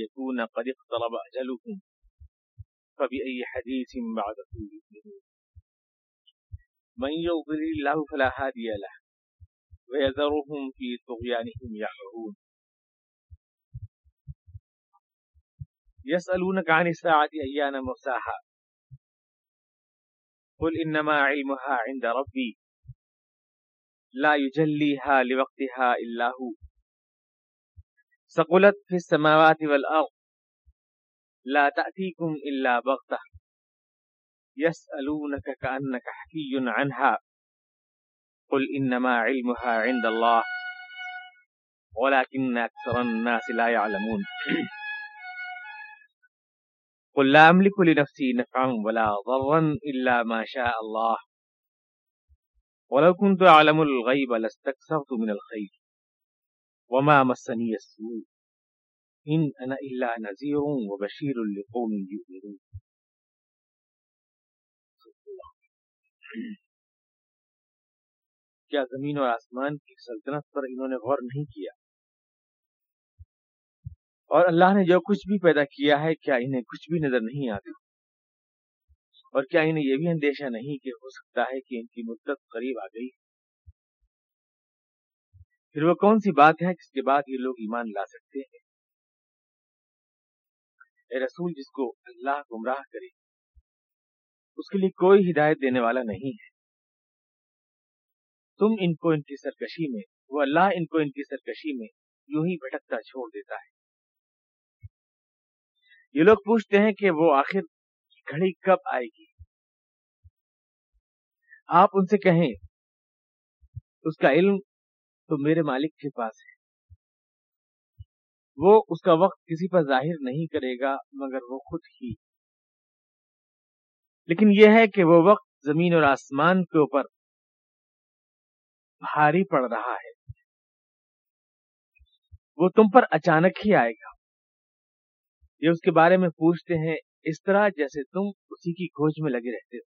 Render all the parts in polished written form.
يكون قد اقترب أجلهم فبأي حديث بعده يؤمنون من يضلل الله فلا هادي له ويذرهم في طغيانهم يعمهون يسألونك عن الساعة أيان مرساها قل إنما علمها عند ربي لا يجليها لوقتها إلا هو ثقلت في السماوات والأرض لا تأتيكم إلا بغتة يسألونك كأنك حكي عنها قل إنما علمها عند الله ولكن أكثر الناس لا يعلمون قل لا أملك لنفسي نفعا ولا ضرا إلا ما شاء الله ولو كنت أعلم الغيب لاستكثرت من الخير وما مسني السوء إن أنا إلا نذير وبشير لقوم يؤمنون کیا زمین اور آسمان کی سلطنت پر انہوں نے غور نہیں کیا؟ اور اللہ نے جو کچھ بھی پیدا کیا ہے کیا انہیں کچھ بھی نظر نہیں آتا؟ اور کیا انہیں یہ بھی اندیشہ نہیں کہ ہو سکتا ہے کہ ان کی مدت قریب آ گئی؟ پھر وہ کون سی بات ہے جس کے بعد یہ لوگ ایمان لا سکتے ہیں؟ اے رسول، جس کو اللہ گمراہ کرے اس کے لیے کوئی ہدایت دینے والا نہیں ہے، تم ان کو ان کی سرکشی میں، وہ اللہ ان کو ان کی سرکشی میں یوں ہی بھٹکتا چھوڑ دیتا ہے۔ یہ لوگ پوچھتے ہیں کہ وہ آخر گھڑی کب آئے گی؟ آپ ان سے کہیں اس کا علم تو میرے مالک کے پاس ہے، وہ اس کا وقت کسی پر ظاہر نہیں کرے گا مگر وہ خود ہی، لیکن یہ ہے کہ وہ وقت زمین اور آسمان کے اوپر بھاری پڑ رہا ہے، وہ تم پر اچانک ہی آئے گا۔ یہ اس کے بارے میں پوچھتے ہیں اس طرح جیسے تم اسی کی کھوج میں لگے رہتے ہو۔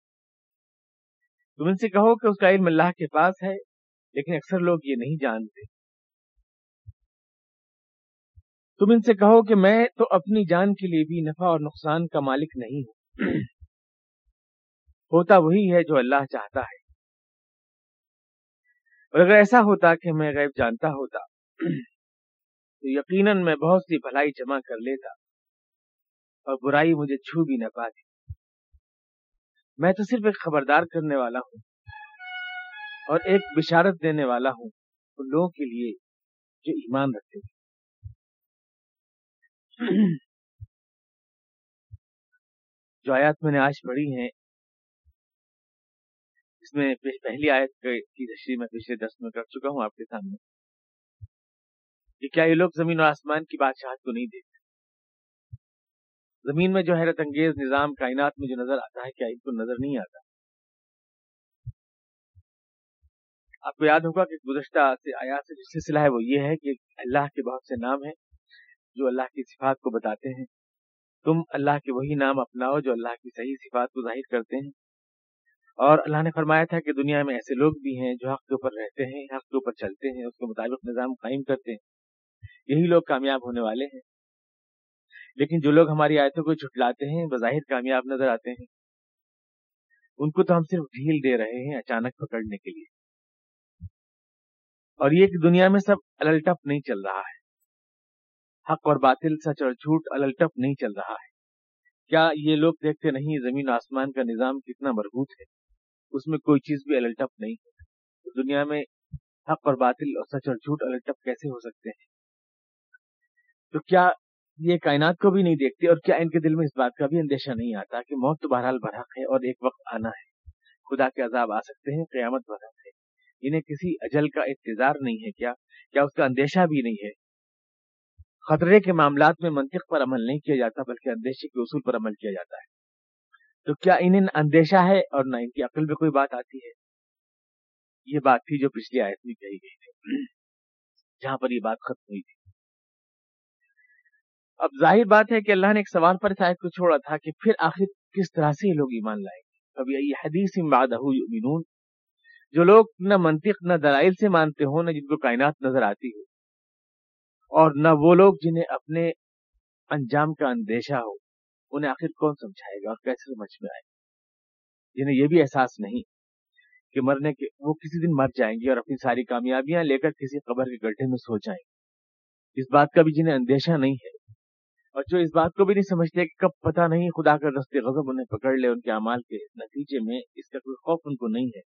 تم ان سے کہو کہ اس کا علم اللہ کے پاس ہے، لیکن اکثر لوگ یہ نہیں جانتے۔ تم ان سے کہو کہ میں تو اپنی جان کے لیے بھی نفع اور نقصان کا مالک نہیں ہوں، ہوتا وہی ہے جو اللہ چاہتا ہے، اور اگر ایسا ہوتا کہ میں غیب جانتا ہوتا تو یقیناً میں بہت سی بھلائی جمع کر لیتا اور برائی مجھے چھو بھی نہ پاتی۔ میں تو صرف ایک خبردار کرنے والا ہوں اور ایک بشارت دینے والا ہوں ان لوگوں کے لیے جو ایمان رکھتے ہیں۔ جو آیات میں نے آج پڑھی ہیں، اس میں پہلی آیت کی تشریح میں پچھلے درس میں کر چکا ہوں آپ کے سامنے کہ کیا یہ لوگ زمین اور آسمان کی بادشاہت کو نہیں دیکھتے؟ زمین میں جو حیرت انگیز نظام کائنات میں جو نظر آتا ہے کیا ان کو نظر نہیں آتا؟ آپ کو یاد ہوگا کہ گزشتہ آیات سے جو سلسلہ ہے وہ یہ ہے کہ اللہ کے بہت سے نام ہیں جو اللہ کی صفات کو بتاتے ہیں، تم اللہ کے وہی نام اپناؤ جو اللہ کی صحیح صفات کو ظاہر کرتے ہیں۔ اور اللہ نے فرمایا تھا کہ دنیا میں ایسے لوگ بھی ہیں جو حق کے اوپر رہتے ہیں، حق کے اوپر چلتے ہیں، اس کے مطابق نظام قائم کرتے ہیں، یہی لوگ کامیاب ہونے والے ہیں۔ لیکن جو لوگ ہماری آیتوں کو جھٹلاتے ہیں بظاہر کامیاب نظر آتے ہیں، ان کو تو ہم صرف ڈھیل دے رہے ہیں اچانک پکڑنے کے لیے۔ اور یہ کہ دنیا میں سب الٹپ نہیں چل رہا ہے، حق اور باطل، سچ اور جھوٹ الٹپ نہیں چل رہا ہے۔ کیا یہ لوگ دیکھتے نہیں زمین و آسمان کا نظام کتنا مربوط ہے؟ اس میں کوئی چیز بھی الٹپ نہیں ہے، تو دنیا میں حق اور باطل اور سچ اور جھوٹ الٹپ کیسے ہو سکتے ہیں؟ تو کیا یہ کائنات کو بھی نہیں دیکھتے؟ اور کیا ان کے دل میں اس بات کا بھی اندیشہ نہیں آتا کہ موت تو بہرحال برحق ہے اور ایک وقت آنا ہے، خدا کے عذاب آ سکتے ہیں، قیامت برحق ہے، انہیں کسی اجل کا انتظار نہیں ہے؟ کیا اس کا اندیشہ بھی نہیں ہے؟ خطرے کے معاملات میں منطق پر عمل نہیں کیا جاتا بلکہ اندیشے کے اصول پر عمل کیا جاتا ہے۔ تو کیا انہیں اندیشہ ہے اور نہ ان کی عقل میں کوئی بات آتی ہے؟ یہ بات تھی جو پچھلی آیت میں کہی گئی تھی، جہاں پر یہ بات ختم ہوئی تھی۔ اب ظاہر بات ہے کہ اللہ نے ایک سوال پر اس آیت کو چھوڑا تھا کہ پھر آخر کس طرح سے یہ لوگ ایمان لائیں گے؟ فبأي حدیث بعدہ یؤمنون، جو لوگ نہ منطق نہ دلائل سے مانتے ہوں، نہ جن کو کائنات نظر آتی ہو، اور نہ وہ لوگ جنہیں اپنے انجام کا اندیشہ ہو انہیں آخر کون سمجھائے گا اور کیسے سمجھ میں آئے گا؟ جنہیں یہ بھی احساس نہیں کہ مرنے کے وہ کسی دن مر جائیں گے اور اپنی ساری کامیابیاں لے کر کسی قبر کے گڈھے میں سو جائیں گے، اس بات کا بھی جنہیں اندیشہ نہیں ہے، اور جو اس بات کو بھی نہیں سمجھتے کہ کب پتہ نہیں خدا کا دستے غضب انہیں پکڑ لے، ان کے اعمال کے نتیجے میں اس کا کوئی خوف ان کو نہیں ہے،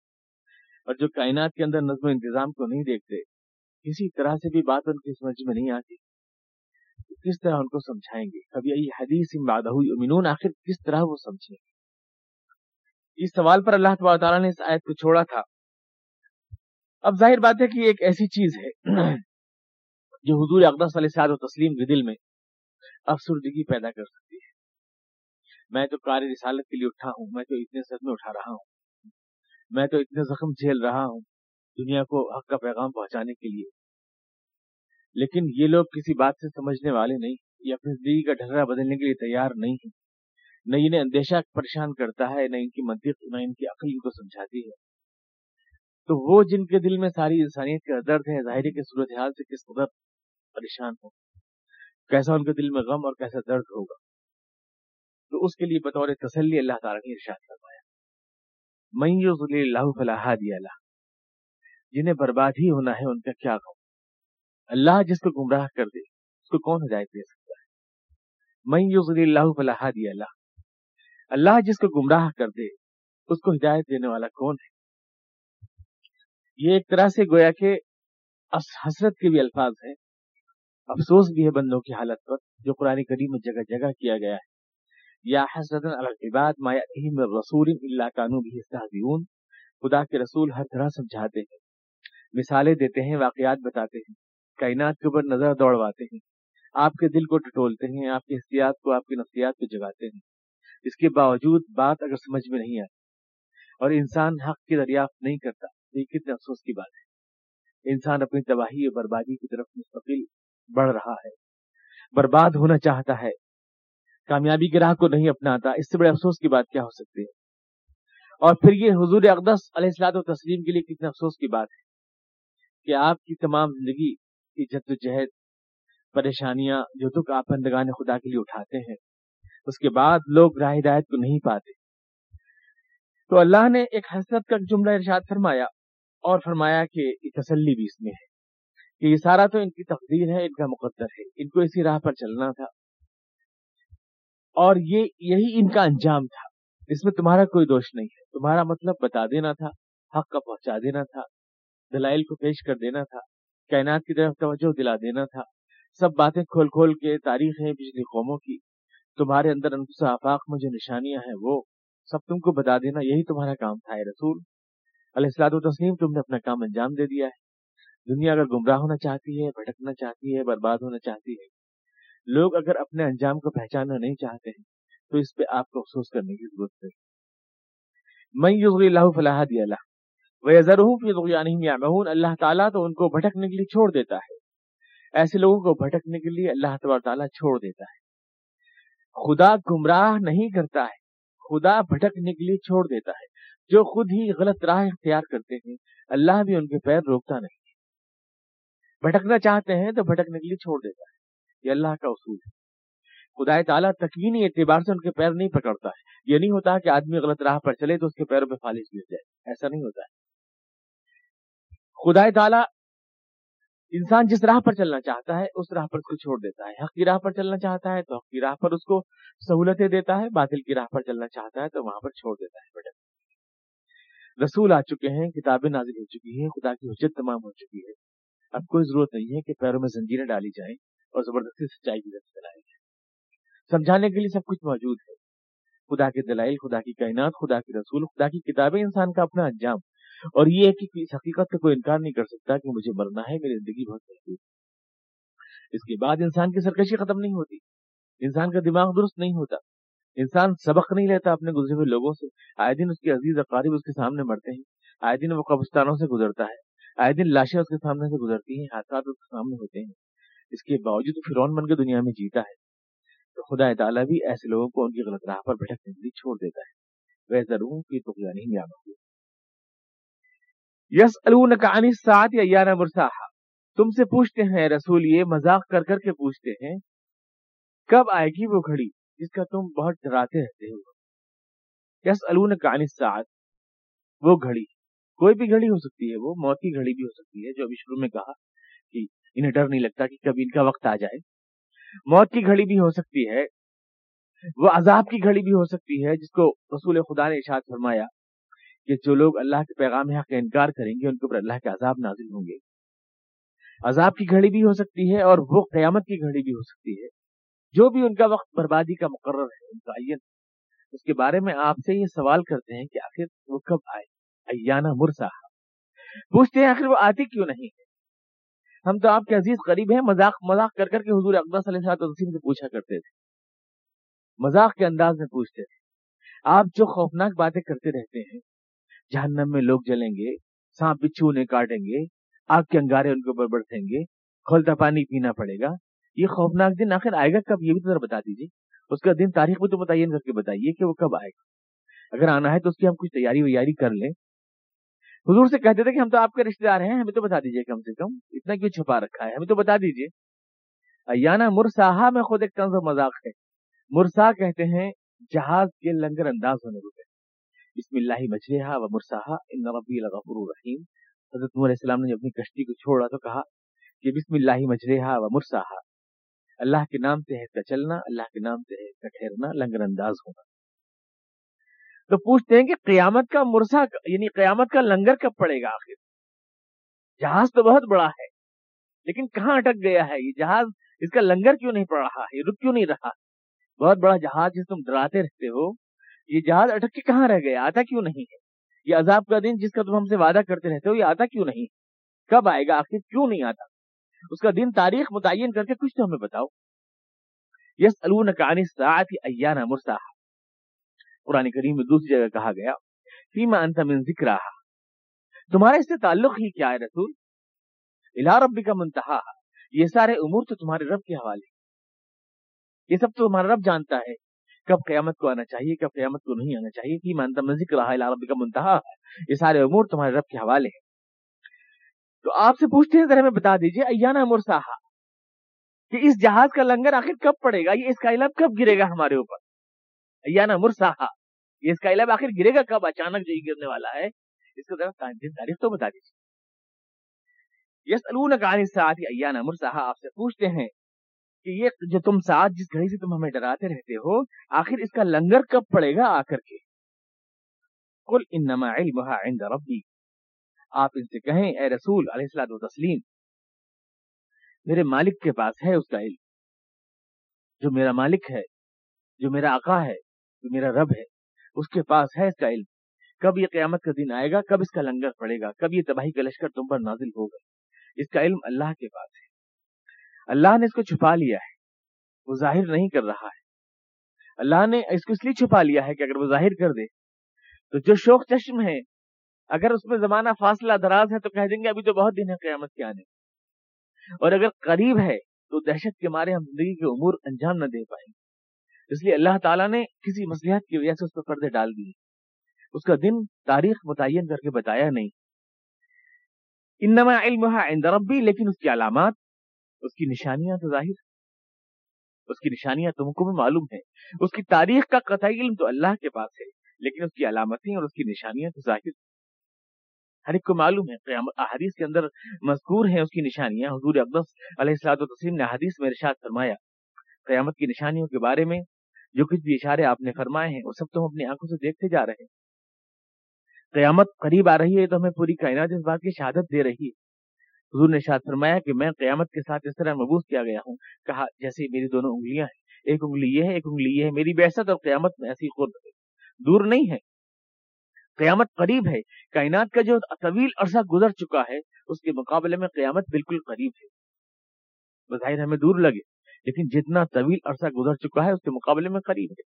اور جو کائنات کے اندر نظم و انتظام کو نہیں دیکھتے، کسی طرح سے بھی بات ان کی سمجھ میں نہیں آتی، کس طرح ان کو سمجھائیں گے؟ کبھی حدیث بعدہ یؤمنون، آخر کس طرح وہ سمجھیں گے؟ اس سوال پر اللہ تبارک تعالیٰ نے اس آیت کو چھوڑا تھا۔ اب ظاہر بات ہے کہ یہ ایک ایسی چیز ہے جو حضور اقدس صلی اللہ علیہ وسلم و تسلیم کے دل میں افسردگی پیدا کر سکتی ہے۔ میں تو کار رسالت کے لیے اٹھا ہوں، میں تو اتنے صدمے اٹھا رہا ہوں، میں تو اتنے زخم جھیل رہا ہوں دنیا کو حق کا پیغام پہنچانے کے لیے، لیکن یہ لوگ کسی بات سے سمجھنے والے نہیں، یہ اپنی زندگی کا ڈھرا بدلنے کے لیے تیار نہیں ہیں، نہ انہیں اندیشہ پریشان کرتا ہے، نہ ان کی منطق، نہ ان کی عقل ان کو سمجھاتی ہے۔ تو وہ جن کے دل میں ساری انسانیت کا درد ہے، ظاہر کی صورتحال سے کس قدر پریشان ہو، کیسا ان کے دل میں غم اور کیسا درد ہوگا۔ تو اس کے لیے بطور تسلی اللہ تعالیٰ نے ارشاد فرمایا، من یضلل اللہ فلا ہادی لہ، جنہیں برباد ہی ہونا ہے ان کا کیا غم، اللہ جس کو گمراہ کر دے اس کو کون ہدایت دے سکتا ہے۔ من یضلل اللہ فلا ہادی لہ، اللہ جس کو گمراہ کر دے اس کو ہدایت دینے والا کون ہے۔ یہ ایک طرح سے گویا کہ حسرت کے بھی الفاظ ہیں، افسوس بھی ہے بندوں کی حالت پر، جو قرآن کریم میں جگہ جگہ کیا گیا ہے۔ یا حسرتاً علی العباد ما یأتیہم من رسول الا کانوا بہ یستہزئون، خدا کے رسول ہر طرح سمجھاتے ہیں، مثالیں دیتے ہیں، واقعات بتاتے ہیں، کائنات کے اوپر نظر دوڑواتے ہیں، آپ کے دل کو ٹٹولتے ہیں، آپ کے حسیات کو، آپ کی نفسیات کو جگاتے ہیں۔ اس کے باوجود بات اگر سمجھ میں نہیں آتی اور انسان حق کی دریافت نہیں کرتا تو یہ کتنے افسوس کی بات ہے۔ انسان اپنی تباہی اور بربادی کی طرف مستقل بڑھ رہا ہے، برباد ہونا چاہتا ہے، کامیابی کی راہ کو نہیں اپناتا، اس سے بڑے افسوس کی بات کیا ہو سکتی ہے؟ اور پھر یہ حضور اقدس علیہ الصلوٰۃ والتسلیم کے لیے کتنا افسوس کی بات ہے کہ آپ کی تمام زندگی کی جد و جہد، پریشانیاں، جو دکھ آپ بندگان خدا کے لیے اٹھاتے ہیں، اس کے بعد لوگ راہ ہدایت کو نہیں پاتے۔ تو اللہ نے ایک حسرت کا جملہ ارشاد فرمایا، اور فرمایا کہ تسلی بھی اس میں ہے کہ یہ سارا تو ان کی تقدیر ہے، ان کا مقدر ہے، ان کو اسی راہ پر چلنا تھا، اور یہی ان کا انجام تھا، اس میں تمہارا کوئی دوش نہیں ہے۔ تمہارا مطلب بتا دینا تھا، حق کا پہنچا دینا تھا، دلائل کو پیش کر دینا تھا، کائنات کی طرف توجہ دلا دینا تھا، سب باتیں کھول کھول کے، تاریخیں پچھلی قوموں کی، تمہارے اندر انفس آفاق میں جو نشانیاں ہیں وہ سب تم کو بتا دینا، یہی تمہارا کام تھا۔ اے رسول علیہ الصلوٰۃ والتسلیم، تم نے اپنا کام انجام دے دیا ہے۔ دنیا اگر گمراہ ہونا چاہتی ہے، بھٹکنا چاہتی ہے، برباد ہونا چاہتی ہے، لوگ اگر اپنے انجام کو پہچاننا نہیں چاہتے ہیں تو اس پہ آپ کو افسوس کرنے کی ضرورت ہے۔ من یضلل اللہ فلا ہادی لہ ویذرھم فی طغیانہم یعمہون، اللہ تعالیٰ تو ان کو بھٹکنے کے لیے چھوڑ دیتا ہے، ایسے لوگوں کو بھٹکنے کے لیے اللہ تبارک تعالیٰ چھوڑ دیتا ہے۔ خدا گمراہ نہیں کرتا ہے، خدا بھٹکنے کے لیے چھوڑ دیتا ہے۔ جو خود ہی غلط راہ اختیار کرتے ہیں اللہ بھی ان کے پیر روکتا نہیں، بھٹکنا چاہتے ہیں تو بھٹکنے کے لیے چھوڑ دیتا ہے۔ یہ اللہ کا اصول ہے۔ خدا تعالیٰ تکوینی اعتبار سے ان کے پیر نہیں پکڑتا ہے، یہ نہیں ہوتا کہ آدمی غلط راہ پر چلے تو اس کے پیروں پہ فالش گر جائے، ایسا نہیں ہوتا ہے۔ خدا تعالیٰ انسان جس راہ پر چلنا چاہتا ہے اس راہ پر اس کو چھوڑ دیتا ہے، حق کی راہ پر چلنا چاہتا ہے تو حق کی راہ پر اس کو سہولتیں دیتا ہے، باطل کی راہ پر چلنا چاہتا ہے تو وہاں پر چھوڑ دیتا ہے۔ رسول آ چکے ہیں، کتابیں نازل ہو چکی ہیں، خدا کی حجت تمام ہو چکی ہے، اب کوئی ضرورت نہیں ہے کہ پیروں میں زنجیریں ڈالی جائیں اور زبردستی سچائی کی طرف چلائی جائے۔ سمجھانے کے لیے سب کچھ موجود ہے، خدا کے دلائل، خدا کی کائنات، خدا کے رسول، خدا کی کتابیں، انسان کا اپنا انجام، اور یہ ہے کہ اس حقیقت کا کوئی انکار نہیں کر سکتا کہ مجھے مرنا ہے، میری زندگی بہت محدود ہے۔ اس کے بعد انسان کی سرکشی ختم نہیں ہوتی، انسان کا دماغ درست نہیں ہوتا، انسان سبق نہیں لیتا اپنے گزرے ہوئے لوگوں سے، آئے دن اس کے عزیز اقارب اس کے سامنے مرتے ہیں، آئے دن وہ قبرستانوں سے گزرتا ہے، آئے دن لاشیں اس کے سامنے سے گزرتی ہیں، حادثات اس کے سامنے ہوتے ہیں، اس کے باوجود فرعون بن کے دنیا میں جیتا ہے۔ تو خدا تعالیٰ بھی ایسے لوگوں کو ان کی غلط راہ پر بھٹکنے کے لیے چھوڑ دیتا ہے۔ وَيَذَرُهُمْ فِي طُغْيَانِهِمْ يَعْمَهُونَ۔ يَسْأَلُونَكَ عَنِ السَّاعَةِ أَيَّانَ مُرْسَاهَا، تم سے پوچھتے ہیں اے رسول، یہ مذاق کر کے پوچھتے ہیں کب آئے گی وہ گھڑی جس کا تم بہت ڈراتے رہتے ہو. یسألونک عن الساعۃ، وہ گھڑی کوئی بھی گھڑی ہو سکتی ہے، وہ موت کی گھڑی بھی ہو سکتی ہے جو ابھی شروع میں کہا کہ انہیں ڈر نہیں لگتا کہ کبھی ان کا وقت آ جائے. موت کی گھڑی بھی ہو سکتی ہے، وہ عذاب کی گھڑی بھی ہو سکتی ہے جس کو رسول خدا نے ارشاد فرمایا کہ جو لوگ اللہ کے پیغام حق کا انکار کریں گے ان کے اوپر اللہ کے عذاب نازل ہوں گے. عذاب کی گھڑی بھی ہو سکتی ہے اور وہ قیامت کی گھڑی بھی ہو سکتی ہے. جو بھی ان کا وقت بربادی کا مقرر ہے متعین، اس کے بارے میں آپ سے یہ سوال کرتے ہیں کہ آخر وہ کب آئے، ایانا مرساہا. پوچھتے ہیں آخر وہ آتی کیوں نہیں ہے. ہم تو آپ کے عزیز قریب ہیں، مذاق کر کر کے حضور اقدس صلی اللہ علیہ وسلم سے پوچھا کرتے تھے، مذاق کے انداز میں پوچھتے تھے. آپ جو خوفناک باتیں کرتے رہتے ہیں، جہنم میں لوگ جلیں گے، سانپ بچھو انہیں کاٹیں گے، آگ کے انگارے ان کے اوپر برسیں گے، کھولتا پانی پینا پڑے گا، یہ خوفناک دن آخر آئے گا کب، یہ بھی تو ذرا بتا دیجیے. اس کا دن تاریخ بھی تو متعین کر کے بتائیے کہ وہ کب آئے گا. اگر آنا ہے تو اس کی ہم کچھ تیاری ویاری کر لیں. حضور سے کہتے تھے کہ ہم تو آپ کے رشتے دار ہیں، ہمیں تو بتا دیجیے کم سے کم، اتنا کیوں چھپا رکھا ہے، ہمیں تو بتا دیجیے. ایانا مرساہا میں خود ایک طنز و مذاق ہے. مرسا کہتے ہیں جہاز کے لنگر انداز ہونے کو. بسم اللہ مجریہا و مرساہا ان ربی لغفور رحیم. حضرت نوح علیہ السلام نے جب اپنی کشتی کو چھوڑا تو کہا کہ بسم اللہ مجریہا و مرساہا، اللہ کے نام سے ہے کا چلنا، اللہ کے نام سے ہے کا ٹھہرنا، لنگر انداز ہونا. تو پوچھتے ہیں کہ قیامت کا مرسا یعنی قیامت کا لنگر کب پڑے گا آخر؟ جہاز تو بہت بڑا ہے لیکن کہاں اٹک گیا ہے یہ جہاز، اس کا لنگر کیوں نہیں پڑ رہا ہے، رک کیوں نہیں رہا؟ بہت بڑا جہاز جس تم ڈراتے رہتے ہو، یہ جہاز اٹک کے کہاں رہ گیا، آتا کیوں نہیں ہے؟ یہ عذاب کا دن جس کا تم ہم سے وعدہ کرتے رہتے ہو، یہ آتا کیوں نہیں، کب آئے گا آخر، کیوں نہیں آتا؟ اس کا دن تاریخ متعین کر کے کچھ تو ہمیں بتاؤ. یسألونک عن الساعۃ ایان مرساہا، قرآن کریم میں دوسری جگہ کہا گیا فیما انت من ذکرہا، تمہارا اس سے تعلق ہی کیا ہے رسول. الی ربک منتہاہا، یہ سارے امور تو تمہارے رب کے حوالے، یہ سب تو تمہارا رب جانتا ہے کب قیامت کو آنا چاہیے، کب قیامت کو نہیں آنا چاہیے. فیما انت من ذکرہا الی ربک منتہاہا، یہ سارے امور تمہارے رب کے حوالے ہیں. تو آپ سے پوچھتے ہیں ذرا ہمیں بتا دیجیے ایانا مرساہا، کہ اس جہاز کا لنگر آخر کب پڑے گا، یہ اس کا اسکائی لیب کب گرے گا ہمارے اوپر. ایانا مرساہا، یہ اس کا اسکائی لیب آخر گرے گا کب، اچانک جو ہی گرنے والا ہے، اس کا ذرا دن تاریخ تو بتا دیجیے. یسألونک عن الساعۃ ایانا مرساہا، آپ سے پوچھتے ہیں کہ یہ جو تم ساتھ جس گھڑی سے تم ہمیں ڈراتے رہتے ہو، آخر اس کا لنگر کب پڑے گا آ کر کے. قل انما علمھا عند ربی، آپ ان سے کہیں اے رسول علیہ الصلوۃ والتسلیم، میرے مالک کے پاس ہے اس کا علم. جو میرا مالک ہے، جو میرا آقا ہے، جو میرا رب ہے، اس کے پاس ہے اس کا علم. کب یہ قیامت کا دن آئے گا، کب اس کا لنگر پڑے گا، کب یہ تباہی کا لشکر تم پر نازل ہوگا، اس کا علم اللہ کے پاس ہے. اللہ نے اس کو چھپا لیا ہے، وہ ظاہر نہیں کر رہا ہے. اللہ نے اس کو اس لیے چھپا لیا ہے کہ اگر وہ ظاہر کر دے تو جو شوق چشم ہے، اگر اس میں زمانہ فاصلہ دراز ہے تو کہہ دیں گے ابھی تو بہت دن ہے قیامت کے آنے، اور اگر قریب ہے تو دہشت کے مارے ہم زندگی کے امور انجام نہ دے پائیں گے. اس لیے اللہ تعالیٰ نے کسی مصلحت کی وجہ سے اس پر پردے ڈال دیے، اس کا دن تاریخ متعین کر کے بتایا نہیں. انما علمھا عند ربی، لیکن اس کی علامات، اس کی نشانیاں تو ظاہر، اس کی نشانیاں تم کو بھی معلوم ہیں. اس کی تاریخ کا قطعی علم تو اللہ کے پاس ہے، لیکن اس کی علامتیں اور اس کی نشانیاں تو ظاہر ہر ایک کو معلوم ہے. قیامت احادیث کے اندر مذکور ہیں اس کی نشانیاں. حضور اقدس علیہ الصلوۃ والتسلیم نے حدیث میں ارشاد فرمایا قیامت کی نشانیوں کے بارے میں جو کچھ بھی اشارے آپ نے فرمائے ہیں وہ سب تو ہم اپنی آنکھوں سے دیکھتے جا رہے ہیں. قیامت قریب آ رہی ہے تو ہمیں پوری کائنات اس بات کی شہادت دے رہی ہے. حضور نے ارشاد فرمایا کہ میں قیامت کے ساتھ اس طرح مبعوث کیا گیا ہوں، کہا جیسے میری دونوں انگلیاں ہیں، ایک انگلی یہ ہے، ایک انگلی یہ ہے. میری بعثت اور قیامت میں ایسی خود دور نہیں ہے، قیامت قریب ہے. کائنات کا جو طویل عرصہ گزر چکا ہے اس کے مقابلے میں قیامت بالکل قریب ہے. بظاہر ہمیں دور لگے لیکن جتنا طویل عرصہ گزر چکا ہے اس کے مقابلے میں قریب ہے.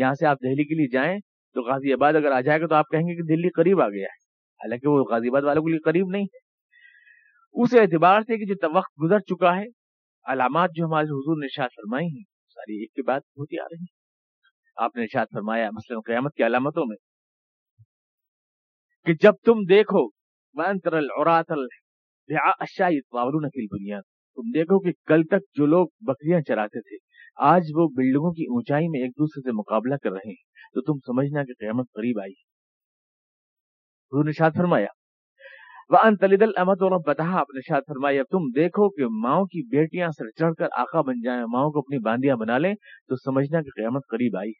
یہاں سے آپ دہلی کے لیے جائیں تو غازی آباد اگر آ جائے گا تو آپ کہیں گے کہ دلی قریب آ گیا ہے، حالانکہ وہ غازی آباد والوں کے لیے قریب نہیں ہے. اس اعتبار سے کہ جو وقت گزر چکا ہے، علامات جو ہمارے حضور نے ارشاد فرمائی ہیں ساری ایک کے بعد ہوتی آ رہی ہیں. آپ نے ارشاد فرمایا مثلا قیامت کی علامتوں میں کہ جب تم دیکھو تم دیکھو کہ کل تک جو لوگ بکریاں چراتے تھے آج وہ بلڈنگوں کی اونچائی میں ایک دوسرے سے مقابلہ کر رہے ہیں تو تم سمجھنا کہ قیامت قریب آئی۔ حضور نے ارشاد فرمایا وَأَن تَلِدَ الْأَمَةُ رَبَّتَهَا، آپ نے ارشاد فرمایا اب تم دیکھو کہ ماؤں کی بیٹیاں سر چڑھ کر آقا بن جائیں، ماؤں کو اپنی باندیاں بنا لیں تو سمجھنا کہ قیامت قریب آئی۔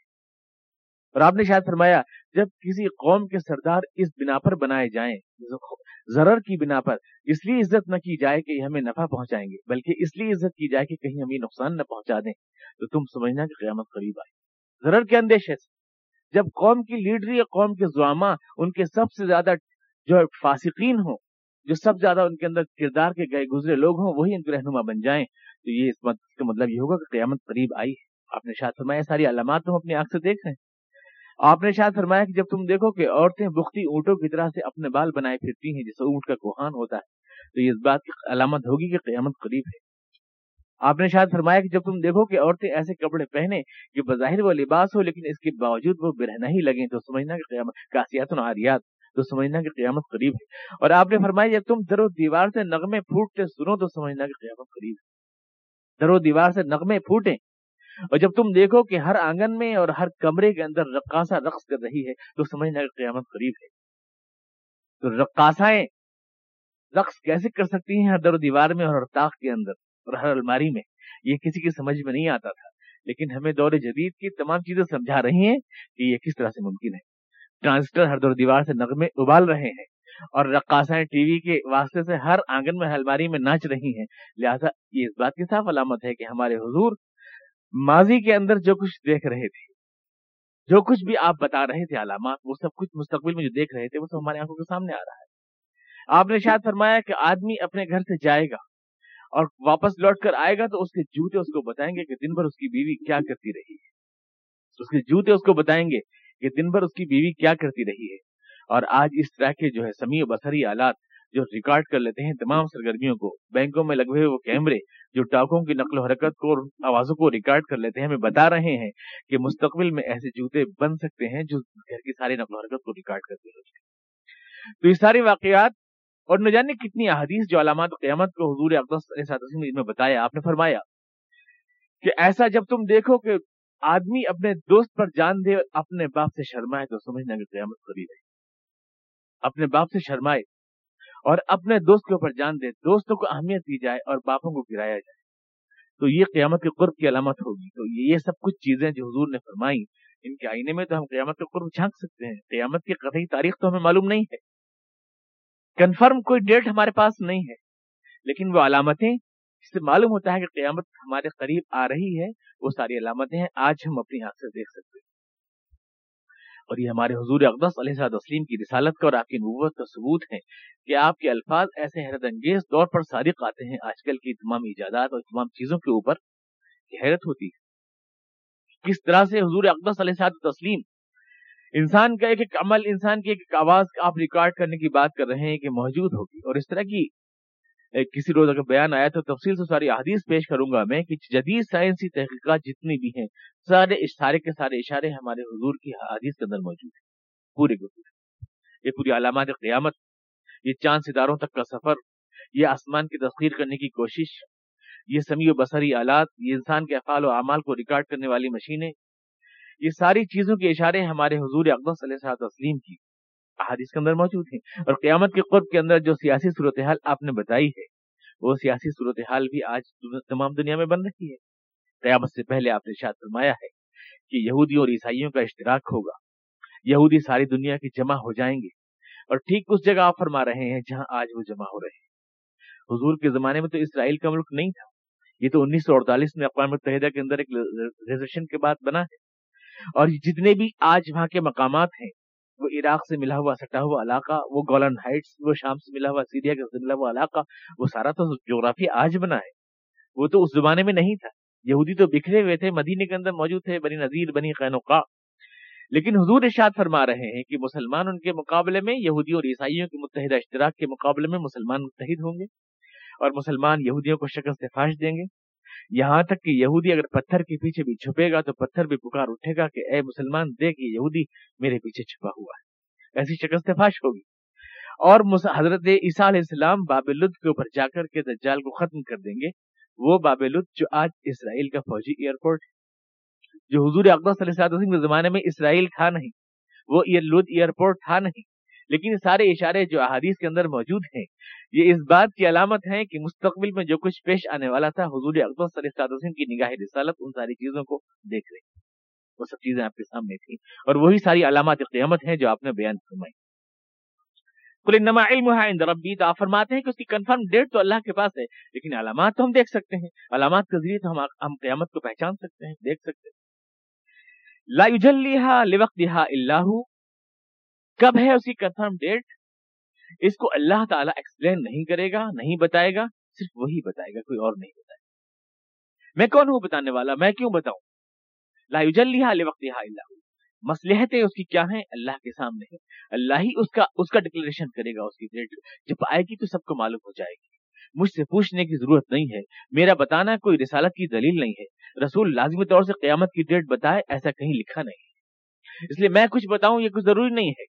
اور آپ نے شاید فرمایا جب کسی قوم کے سردار اس بنا پر بنائے جائیں، ضرر کی بنا پر، اس لیے عزت نہ کی جائے کہ ہمیں نفع پہنچائیں گے بلکہ اس لیے عزت کی جائے کہ کہیں ہمیں نقصان نہ پہنچا دیں تو تم سمجھنا کہ قیامت قریب آئی۔ ضرر کے اندیشے سے جب قوم کی لیڈری یا قوم کے زعما ان کے سب سے زیادہ جو فاسقین ہوں، جو سب زیادہ ان کے اندر کردار کے گئے گزرے لوگ ہوں، وہی ان کے رہنما بن جائیں تو یہ اس کا مطلب یہ ہوگا کہ قیامت قریب آئی ہے۔ آپ نے شاید فرمایا ساری علامات تم اپنی آنکھ سے دیکھ رہے ہیں۔ آپ نے شاید فرمایا کہ جب تم دیکھو کہ عورتیں بختی اونٹوں کی طرح سے اپنے بال بنائے پھرتی ہیں جیسے اونٹ کا کوہان ہوتا ہے تو یہ اس بات کی علامت ہوگی کہ قیامت قریب ہے۔ آپ نے شاید فرمایا کہ جب تم دیکھو کہ عورتیں ایسے کپڑے پہنے کہ بظاہر وہ لباس ہو لیکن اس کے باوجود وہ برہنہ ہی لگیں تو سمجھنا کہ قیامت کاسیات و عاریات، تو سمجھنا کہ قیامت قریب ہے۔ اور آپ نے فرمایا جب تم در و دیوار سے نغمے پھوٹتے سنو تو سمجھنا کہ قیامت قریب ہے۔ در و دیوار سے نغمے پھوٹیں، اور جب تم دیکھو کہ ہر آنگن میں اور ہر کمرے کے اندر رقاصہ رقص کر رہی ہے تو سمجھنا کہ قیامت قریب ہے۔ تو رقاصائیں رقص کیسے کر سکتی ہیں ہر در و دیوار میں اور ہر طاق کے اندر اور ہر الماری میں؟ یہ کسی کی سمجھ میں نہیں آتا تھا، لیکن ہمیں دور جدید کی تمام چیزیں سمجھا رہی ہیں کہ یہ کس طرح سے ممکن ہے۔ ٹرانزسٹر ہر در و دیوار سے نغمے ابال رہے ہیں اور رقاصائیں ٹی وی کے واسطے سے ہر آنگن میں الماری میں ناچ رہی ہیں، لہٰذا یہ اس بات کی صاف علامت ہے کہ ہمارے حضور ماضی کے اندر جو کچھ دیکھ رہے تھے، جو کچھ بھی آپ بتا رہے تھے علامات، وہ سب کچھ مستقبل میں جو دیکھ رہے تھے وہ سب ہماری آنکھوں کے سامنے آ رہا ہے۔ آپ نے شاید فرمایا کہ آدمی اپنے گھر سے جائے گا اور واپس لوٹ کر آئے گا تو اس کے جوتے اس کو بتائیں گے کہ دن بھر اس کی بیوی کیا کرتی رہی ہے، اس کے جوتے اس کو بتائیں گے کہ دن بھر اس کی بیوی کیا کرتی رہی ہے۔ اور آج اس طرح کے جو ہے سمیع و بصری آلات جو ریکارڈ کر لیتے ہیں تمام سرگرمیوں کو، بینکوں میں لگے ہوئے وہ کیمرے جو ڈاکوں کی نقل و حرکت کو اور آوازوں کو ریکارڈ کر لیتے ہیں، ہمیں بتا رہے ہیں کہ مستقبل میں ایسے جوتے بن سکتے ہیں جو گھر کی ساری نقل و حرکت کو ریکارڈ کرتے ہیں۔ تو یہ سارے واقعات اور نہ جانے کتنی احادیث جو علامات قیامت کو حضور اقدس صلی اللہ علیہ وسلم نے بتایا۔ آپ نے فرمایا کہ ایسا جب تم دیکھو کہ آدمی اپنے دوست پر جان دے اور اپنے باپ سے شرمائے تو سمجھنا کہ قیامت قریب ہے۔ اپنے باپ سے شرمائے اور اپنے دوست کے اوپر جان دے، دوستوں کو اہمیت دی جائے اور باپوں کو گرایا جائے تو یہ قیامت کے قرب کی علامت ہوگی۔ تو یہ سب کچھ چیزیں جو حضور نے فرمائی ان کے آئینے میں تو ہم قیامت کے قرب جھانک سکتے ہیں۔ قیامت کی قطعی تاریخ تو ہمیں معلوم نہیں ہے، کنفرم کوئی ڈیٹ ہمارے پاس نہیں ہے، لیکن وہ علامتیں جس سے معلوم ہوتا ہے کہ قیامت ہمارے قریب آ رہی ہے وہ ساری علامتیں ہیں آج ہم اپنی آنکھ سے دیکھ سکتے ہیں۔ اور یہ ہمارے حضور اقدس علیہ السلام کی رسالت کا اور آپ کی نبوت کا ثبوت ہے کہ آپ کے الفاظ ایسے حیرت انگیز طور پر صادق آتے ہیں آج کل کی تمام ایجادات اور تمام چیزوں کے اوپر، کہ حیرت ہوتی ہے کس طرح سے حضور اقدس علیہ السلام انسان کا ایک ایک عمل، انسان کی ایک ایک آواز کا آپ ریکارڈ کرنے کی بات کر رہے ہیں کہ موجود ہوگی۔ اور اس طرح کی کسی روز اگر بیان آیا تو تفصیل سے ساری احادیث پیش کروں گا میں کہ جدید سائنسی تحقیقات جتنی بھی ہیں سارے کے سارے اشارے ہمارے حضور کی احادیث کے اندر موجود ہیں، پورے کے پورے۔ یہ پوری علامات قیامت، یہ چاند ستاروں تک کا سفر، یہ آسمان کی تسخیر کرنے کی کوشش، یہ سمیع و بصری آلات، یہ انسان کے افعال و اعمال کو ریکارڈ کرنے والی مشینیں، یہ ساری چیزوں کے اشارے ہمارے حضور اقدس صلی اللہ علیہ وسلم کی احادیث کے اندر موجود ہیں۔ اور قیامت کے قرب کے اندر جو سیاسی صورتحال آپ نے بتائی ہے وہ سیاسی صورتحال بھی آج تمام دنیا میں بن رہی ہے۔ قیامت سے پہلے آپ نے ارشاد فرمایا ہے کہ یہودیوں اور عیسائیوں کا اشتراک ہوگا، یہودی ساری دنیا کی جمع ہو جائیں گے، اور ٹھیک اس جگہ آپ فرما رہے ہیں جہاں آج وہ جمع ہو رہے ہیں۔ حضور کے زمانے میں تو اسرائیل کا ملک نہیں تھا، یہ تو 1948 میں اقوام متحدہ کے اندر ایک ریزولوشن کے بعد بنا ہے، اور جتنے بھی آج وہاں کے مقامات ہیں وہ عراق سے ملا ہوا سٹا ہوا علاقہ، وہ گولن ہائٹس، وہ شام سے ملا ہوا سیریا سے ملا ہوا علاقہ، وہ سارا تو جغرافیہ آج بنا ہے، وہ تو اس زمانے میں نہیں تھا۔ یہودی تو بکھرے ہوئے تھے، مدینے کے اندر موجود تھے، بنی نذیر، بنی قینوقا، لیکن حضور ارشاد فرما رہے ہیں کہ مسلمان ان کے مقابلے میں، یہودی اور عیسائیوں کے متحدہ اشتراک کے مقابلے میں مسلمان متحد ہوں گے اور مسلمان یہودیوں کو شکست فاش دیں گے، یہاں تک کہ یہودی اگر پتھر کے پیچھے بھی چھپے گا تو پتھر بھی پکار اٹھے گا کہ اے مسلمان دیکھ یہ یہودی میرے پیچھے چھپا ہوا ہے۔ ایسی شکست فاش ہوگی۔ اور حضرت عیسیٰ علیہ السلام باب لدھ کے اوپر جا کر کے دجال کو ختم کر دیں گے، وہ بابیلوت جو آج اسرائیل کا فوجی ایئرپورٹ ہے، جو حضور اقدس صلی اللہ علیہ وسلم کے زمانے میں اسرائیل تھا نہیں، وہ لوط ایئرپورٹ تھا نہیں، لیکن سارے اشارے جو احادیث کے اندر موجود ہیں یہ اس بات کی علامت ہیں کہ مستقبل میں جو کچھ پیش آنے والا تھا، حضور اقدس صلی اللہ علیہ وسلم کی نگاہ رسالت ان ساری چیزوں کو دیکھ رہی، وہ سب چیزیں آپ کے سامنے تھیں، اور وہی ساری علامات قیامت ہیں جو آپ نے بیان فرمائی۔ قل انما علمها عند ربی، تو آپ فرماتے ہیں کہ اس کی کنفرم ڈیٹ تو اللہ کے پاس ہے، لیکن علامات تو ہم دیکھ سکتے ہیں، علامات کے ذریعے تو ہم قیامت کو پہچان سکتے ہیں، دیکھ سکتے ہیں۔ لا یجلیھا لوقتھا الا ہو، کب ہے اس کی کنفرم ڈیٹ اس کو اللہ تعالیٰ ایکسپلین نہیں کرے گا، نہیں بتائے گا، صرف وہی بتائے گا، کوئی اور نہیں بتائے گا۔ میں کون ہوں بتانے والا، میں کیوں بتاؤں؟ لا یجلیھا لوقتھا الا ہو، مصلحتیں اس کی کیا ہیں اللہ کے سامنے ہیں، اللہ ہی اس کا ڈکلیریشن کرے گا، اس کی ڈیٹ جب آئے گی تو سب کو معلوم ہو جائے گی، مجھ سے پوچھنے کی ضرورت نہیں ہے، میرا بتانا کوئی رسالت کی دلیل نہیں ہے، رسول لازمی طور سے قیامت کی ڈیٹ بتائے ایسا کہیں لکھا نہیں ہے، اس لیے میں کچھ بتاؤں یہ کچھ ضروری نہیں ہے،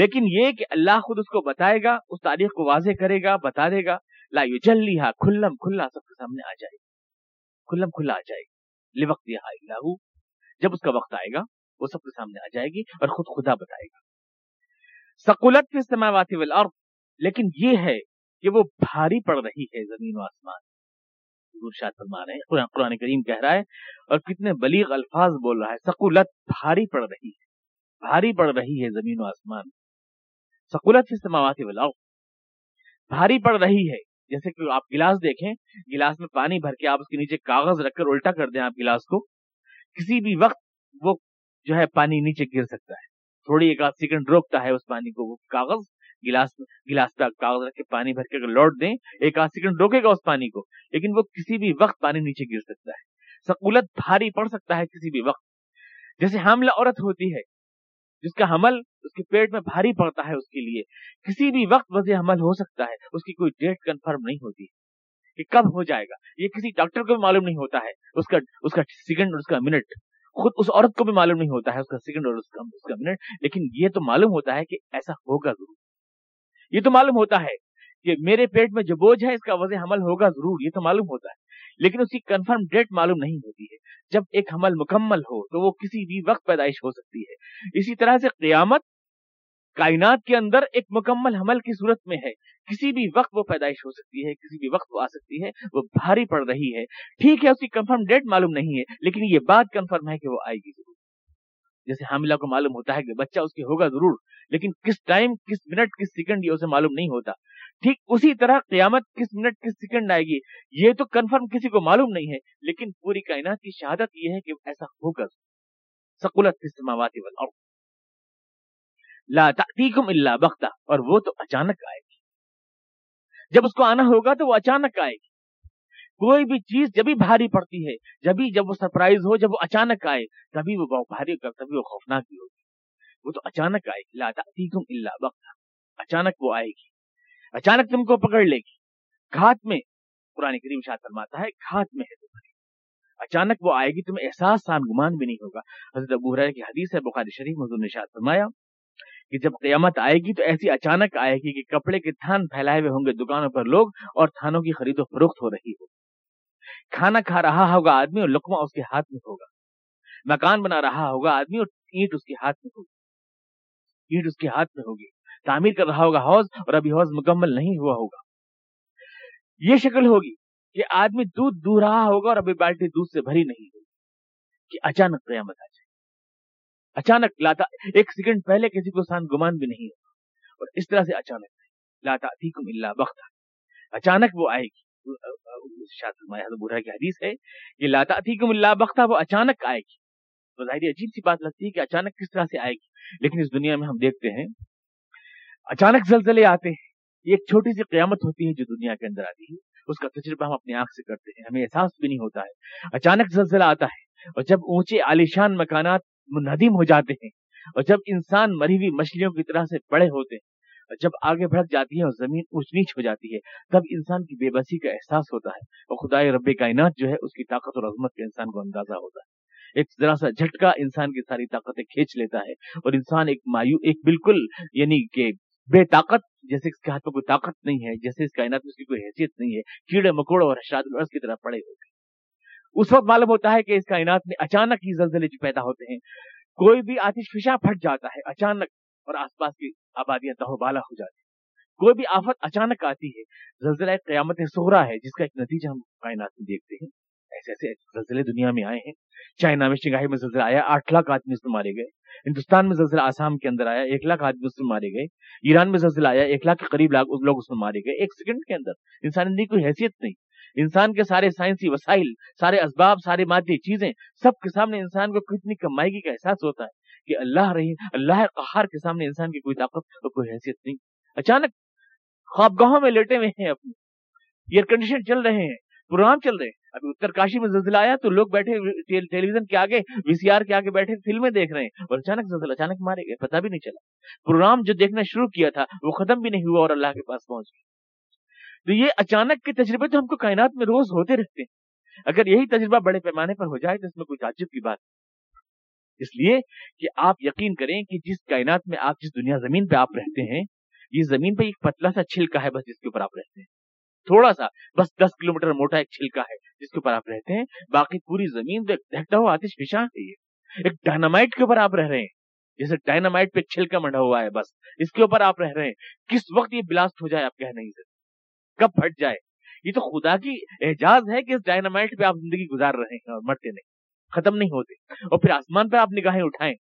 لیکن یہ کہ اللہ خود اس کو بتائے گا، اس تاریخ کو واضح کرے گا، بتا دے گا۔ لا یجلیھا، کھلم کھلا سب کے سامنے آ جائے گی، کھلم کھلا آ جائے گی، لوقتھا الا ہو، جب اس کا وقت آئے گا وہ سب کے سامنے آ جائے گی اور خود خدا بتائے گا۔ ثقلت فی السماوات والارض، لیکن یہ ہے کہ وہ بھاری پڑ رہی ہے زمین و آسمان، ارشاد فرما رہے ہیں، قرآن کریم کہہ رہا ہے اور کتنے بلیغ الفاظ بول رہا ہے، ثقلت بھاری پڑ رہی ہے، بھاری پڑ رہی ہے زمین و آسمان، ثقلت فی السماوات والارض، بھاری پڑ رہی ہے، جیسے کہ آپ گلاس دیکھیں، گلاس میں پانی بھر کے آپ اس کے نیچے کاغذ رکھ کر الٹا کر دیں آپ گلاس کو، کسی بھی وقت وہ جو ہے پانی نیچے گر سکتا ہے، تھوڑی ایک آدھ سیکنڈ روکتا ہے اس پانی کو وہ کاغذ، گلاس پہ کاغذ رکھ کے پانی بھر کے لوٹ دیں، ایک آدھ سیکنڈ روکے گا اس پانی کو، لیکن وہ کسی بھی وقت پانی نیچے گر سکتا ہے، ثقلت بھاری پڑ سکتا ہے کسی بھی وقت، جیسے حاملہ عورت ہوتی ہے جس کا حمل اس کے پیٹ میں بھاری پڑتا ہے، اس کے لیے کسی بھی وقت وضع حمل ہو سکتا ہے، اس کی کوئی ڈیٹ کنفرم نہیں ہوتی کہ کب ہو جائے گا، یہ کسی ڈاکٹر کو بھی معلوم نہیں ہوتا ہے اس کا سیکنڈ اور اس کا منٹ، خود اس عورت کو بھی معلوم نہیں ہوتا ہے اس کا سیکنڈ اور اس کا منٹ، لیکن یہ تو معلوم ہوتا ہے کہ ایسا ہوگا ضرور، یہ تو معلوم ہوتا ہے کہ میرے پیٹ میں جو بوجھ ہے اس کا وضع حمل ہوگا ضرور، یہ تو معلوم ہوتا ہے، لیکن اس کی کنفرم ڈیٹ معلوم نہیں ہوتی ہے، جب ایک حمل مکمل ہو تو وہ کسی بھی وقت پیدائش ہو سکتی ہے۔ اسی طرح سے قیامت کائنات کے اندر ایک مکمل حمل کی صورت میں ہے، کسی بھی وقت وہ پیدائش ہو سکتی ہے، کسی بھی وقت وہ آ سکتی ہے، وہ بھاری پڑ رہی ہے، ٹھیک ہے اس کی کنفرم ڈیٹ معلوم نہیں ہے، لیکن یہ بات کنفرم ہے کہ وہ آئے گی ضرور، جیسے حاملہ کو معلوم ہوتا ہے کہ بچہ اس کے ہوگا ضرور، لیکن کس ٹائم، کس منٹ، کس سیکنڈ یہ اسے معلوم نہیں ہوتا، ٹھیک اسی طرح قیامت کس منٹ کس سیکنڈ آئے گی یہ تو کنفرم کسی کو معلوم نہیں ہے، لیکن پوری کائنات کی شہادت یہ ہے کہ ایسا ہوگا۔ ثقلت فی السماوات والارض، لا تأتیکم الا بغتہ، اور وہ تو اچانک آئے گی، جب اس کو آنا ہوگا تو وہ اچانک آئے گی، کوئی بھی چیز جب بھی بھاری پڑتی ہے، جب وہ سرپرائز ہو، جب وہ اچانک آئے تبھی وہ بھاری ہوگا، تبھی وہ خوفناک بھی ہوگی، وہ تو اچانک آئے گی، لا تأتیکم الا بغتہ، اچانک وہ آئے گی، اچانک تم کو پکڑ لے گی، گھات میں، قرآن کریم ارشاد فرماتا ہے گھات میں ہے تمہاری، اچانک وہ آئے گی، تمہیں احساس سان گمان بھی نہیں ہوگا۔ حضرت ابو ہریرہ کی حدیث ہے بخاری شریف، حضور نے ارشاد فرمایا کہ جب قیامت آئے گی تو ایسی اچانک آئے گی کہ کپڑے کے تھان پھیلائے ہوئے ہوں گے دکانوں پر لوگ، اور تھانوں کی خرید و فروخت ہو رہی ہو، کھانا کھا رہا ہوگا آدمی اور لقمہ اس کے ہاتھ میں ہوگا، مکان بنا رہا ہوگا آدمی اور اینٹ اس کے ہاتھ میں ہوگی، اینٹ اس کے ہاتھ میں ہوگی، تعمیر کر رہا ہوگا حوض اور ابھی حوض مکمل نہیں ہوا ہوگا، یہ شکل ہوگی کہ آدمی دودھ دہ رہا ہوگا اور ابھی بالٹی دودھ سے بھری نہیں ہوگی، کہ اچانک قیامت آ جائے، اچانک لاتا، ایک سیکنڈ پہلے کسی کو سان گمان بھی نہیں ہوگا، اور اس طرح سے اچانک لا تأتیکم الا بغتہ، اچانک وہ آئے گی، حضرت بورہ کی حدیث ہے کہ لا تأتیکم الا بغتہ، وہ اچانک آئے گی، تو ظاہر عجیب سی بات لگتی ہے کہ اچانک کس طرح سے آئے گی، لیکن اس دنیا میں ہم دیکھتے ہیں اچانک زلزلے آتے ہیں، یہ ایک چھوٹی سی قیامت ہوتی ہے جو دنیا کے اندر آتی ہے، اس کا تجربہ ہم اپنی آنکھ سے کرتے ہیں، ہمیں احساس بھی نہیں ہوتا ہے، اچانک زلزلہ آتا ہے، اور جب اونچے عالیشان مکانات منہدم ہو جاتے ہیں، اور جب انسان مری ہوئی مچھلیوں کی طرح سے پڑے ہوتے ہیں، اور جب آگے بھڑک جاتی ہے اور زمین اونچ نیچ ہو جاتی ہے، تب انسان کی بے بسی کا احساس ہوتا ہے، اور خدائے رب کائنات جو ہے اس کی طاقت اور عظمت کا انسان کو اندازہ ہوتا ہے، ایک ذرا سا جھٹکا انسان کی ساری طاقتیں کھینچ لیتا ہے، اور انسان ایک بالکل یعنی کہ بے طاقت، جیسے اس کے ہاتھ میں کوئی طاقت نہیں ہے، جیسے اس کائنات میں اس کی کوئی حیثیت نہیں ہے، کیڑے مکوڑوں اور حشرات الارض کی طرح پڑے ہوئے. اس وقت معلوم ہوتا ہے کہ اس کائنات میں اچانک ہی زلزلے جو پیدا ہوتے ہیں، کوئی بھی آتش فشاں پھٹ جاتا ہے اچانک اور آس پاس کی آبادیاں تہو بالا ہو جاتی ہیں. کوئی بھی آفت اچانک آتی ہے. زلزلہ ایک قیامت صغریٰ ہے جس کا ایک نتیجہ ہم کائنات میں دیکھتے ہیں. ایسے ایسے زلزلے دنیا میں آئے ہیں. چائنا میں شنگھائی میں زلزلہ آیا، 8 لاکھ آدمی اس میں مارے گئے. ہندوستان میں زلزلہ آسام کے اندر آیا، 1 لاکھ آدمی اس میں مارے گئے. ایران میں زلزلہ آیا، 1 لاکھ کے قریب لوگ اس میں مارے گئے ایک سیکنڈ کے اندر. انسان کی کوئی حیثیت نہیں. انسان کے سارے سائنسی وسائل، سارے اسباب، سارے مادی چیزیں، سب کے سامنے انسان کو کتنی کمائیگی کا احساس ہوتا ہے کہ اللہ قہار کے سامنے انسان کی کوئی طاقت اور کوئی حیثیت نہیں. اچانک خوابگاہوں میں لیٹے ہوئے ہیں اپنے، ایئر کنڈیشن چل رہے ہیں، پروگرام چل رہے ہیں. ابھی اترکاشی میں زلزلہ آیا تو لوگ بیٹھے ٹیلی ویژن کے آگے، وی سی آر کے آگے بیٹھے فلمیں دیکھ رہے ہیں، اور اچانک زلزلہ اچانک مارے گئے، پتہ بھی نہیں چلا. پروگرام جو دیکھنا شروع کیا تھا وہ ختم بھی نہیں ہوا اور اللہ کے پاس پہنچ گیا. تو یہ اچانک کے تجربے تو ہم کو کائنات میں روز ہوتے رہتے ہیں. اگر یہی تجربہ بڑے پیمانے پر ہو جائے تو اس میں کوئی تعجب کی بات نہیں. اس لیے کہ آپ یقین کریں کہ جس کائنات میں آپ، جس دنیا زمین پہ آپ رہتے ہیں، یہ زمین پہ ایک پتلا سا چھلکا ہے بس جس کے اوپر آپ رہتے ہیں. تھوڑا سا بس 10 کلومیٹر موٹا ایک چھلکا ہے جس کے اوپر آپ رہتے ہیں. باقی پوری زمین تو ایک دہتا ہوا آتش فشاں ہے. ایک ڈائنامائٹ کے اوپر آپ رہ رہے ہیں، جیسے ڈائنامائٹ پہ چھلکا منڈا ہوا ہے، بس اس کے اوپر آپ رہ رہے ہیں. کس وقت یہ بلاسٹ ہو جائے آپ کہہ نہیں سکتے، کب پھٹ جائے. یہ تو خدا کی اعجاز ہے کہ اس ڈائنامائٹ پہ آپ زندگی گزار رہے ہیں اور مرتے نہیں، ختم نہیں ہوتے. اور پھر آسمان پہ آپ نگاہیں اٹھائیں،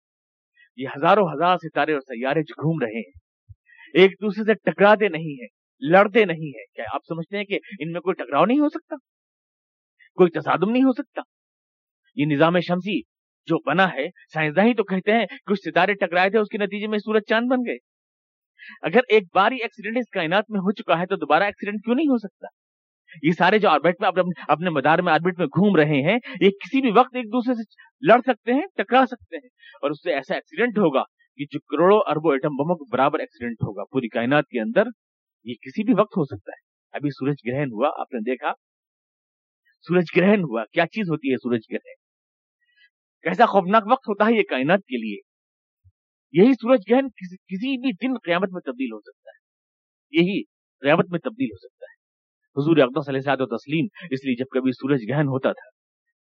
یہ ہزاروں ہزار ستارے اور سیارے جو گھوم رہے ہیں، ایک دوسرے سے ٹکراتے نہیں ہیں، لڑتے نہیں ہیں. کیا آپ سمجھتے ہیں کہ ان میں کوئی ٹکراؤ نہیں ہو سکتا، کوئی تصادم نہیں ہو سکتا؟ یہ نظام شمسی جو بنا ہے، سائنسداں ہی تو کہتے ہیں کچھ ستارے ٹکرائے تھے، اس کے نتیجے میں سورج چاند بن گئے. اگر ایک بار یہ ایکسیڈنٹ اس کائنات میں ہو چکا ہے تو دوبارہ ایکسیڈنٹ کیوں نہیں ہو سکتا؟ یہ سارے جو آربٹ میں اپنے مدار میں آربٹ میں گھوم رہے ہیں، یہ کسی بھی وقت ایک دوسرے سے لڑ سکتے ہیں، ٹکرا سکتے ہیں، اور اس سے ایسا ایکسیڈنٹ ہوگا کہ جو کروڑوں اربوں ایٹم بموں کے برابر ایکسیڈنٹ ہوگا پوری کائنات کے اندر. یہ کسی بھی وقت ہو سکتا ہے. ابھی سورج گرہن ہوا، آپ نے دیکھا سورج گرہن ہوا. کیا چیز ہوتی ہے سورج گرہن، کیسا خوفناک وقت ہوتا ہے یہ کائنات کے لیے. یہی سورج گرہن کسی بھی دن قیامت میں تبدیل ہو سکتا ہے، یہی قیامت میں تبدیل ہو سکتا ہے. حضور اقدس علیہ الصلوۃ والتسلیم اس لیے جب کبھی سورج گرہن ہوتا تھا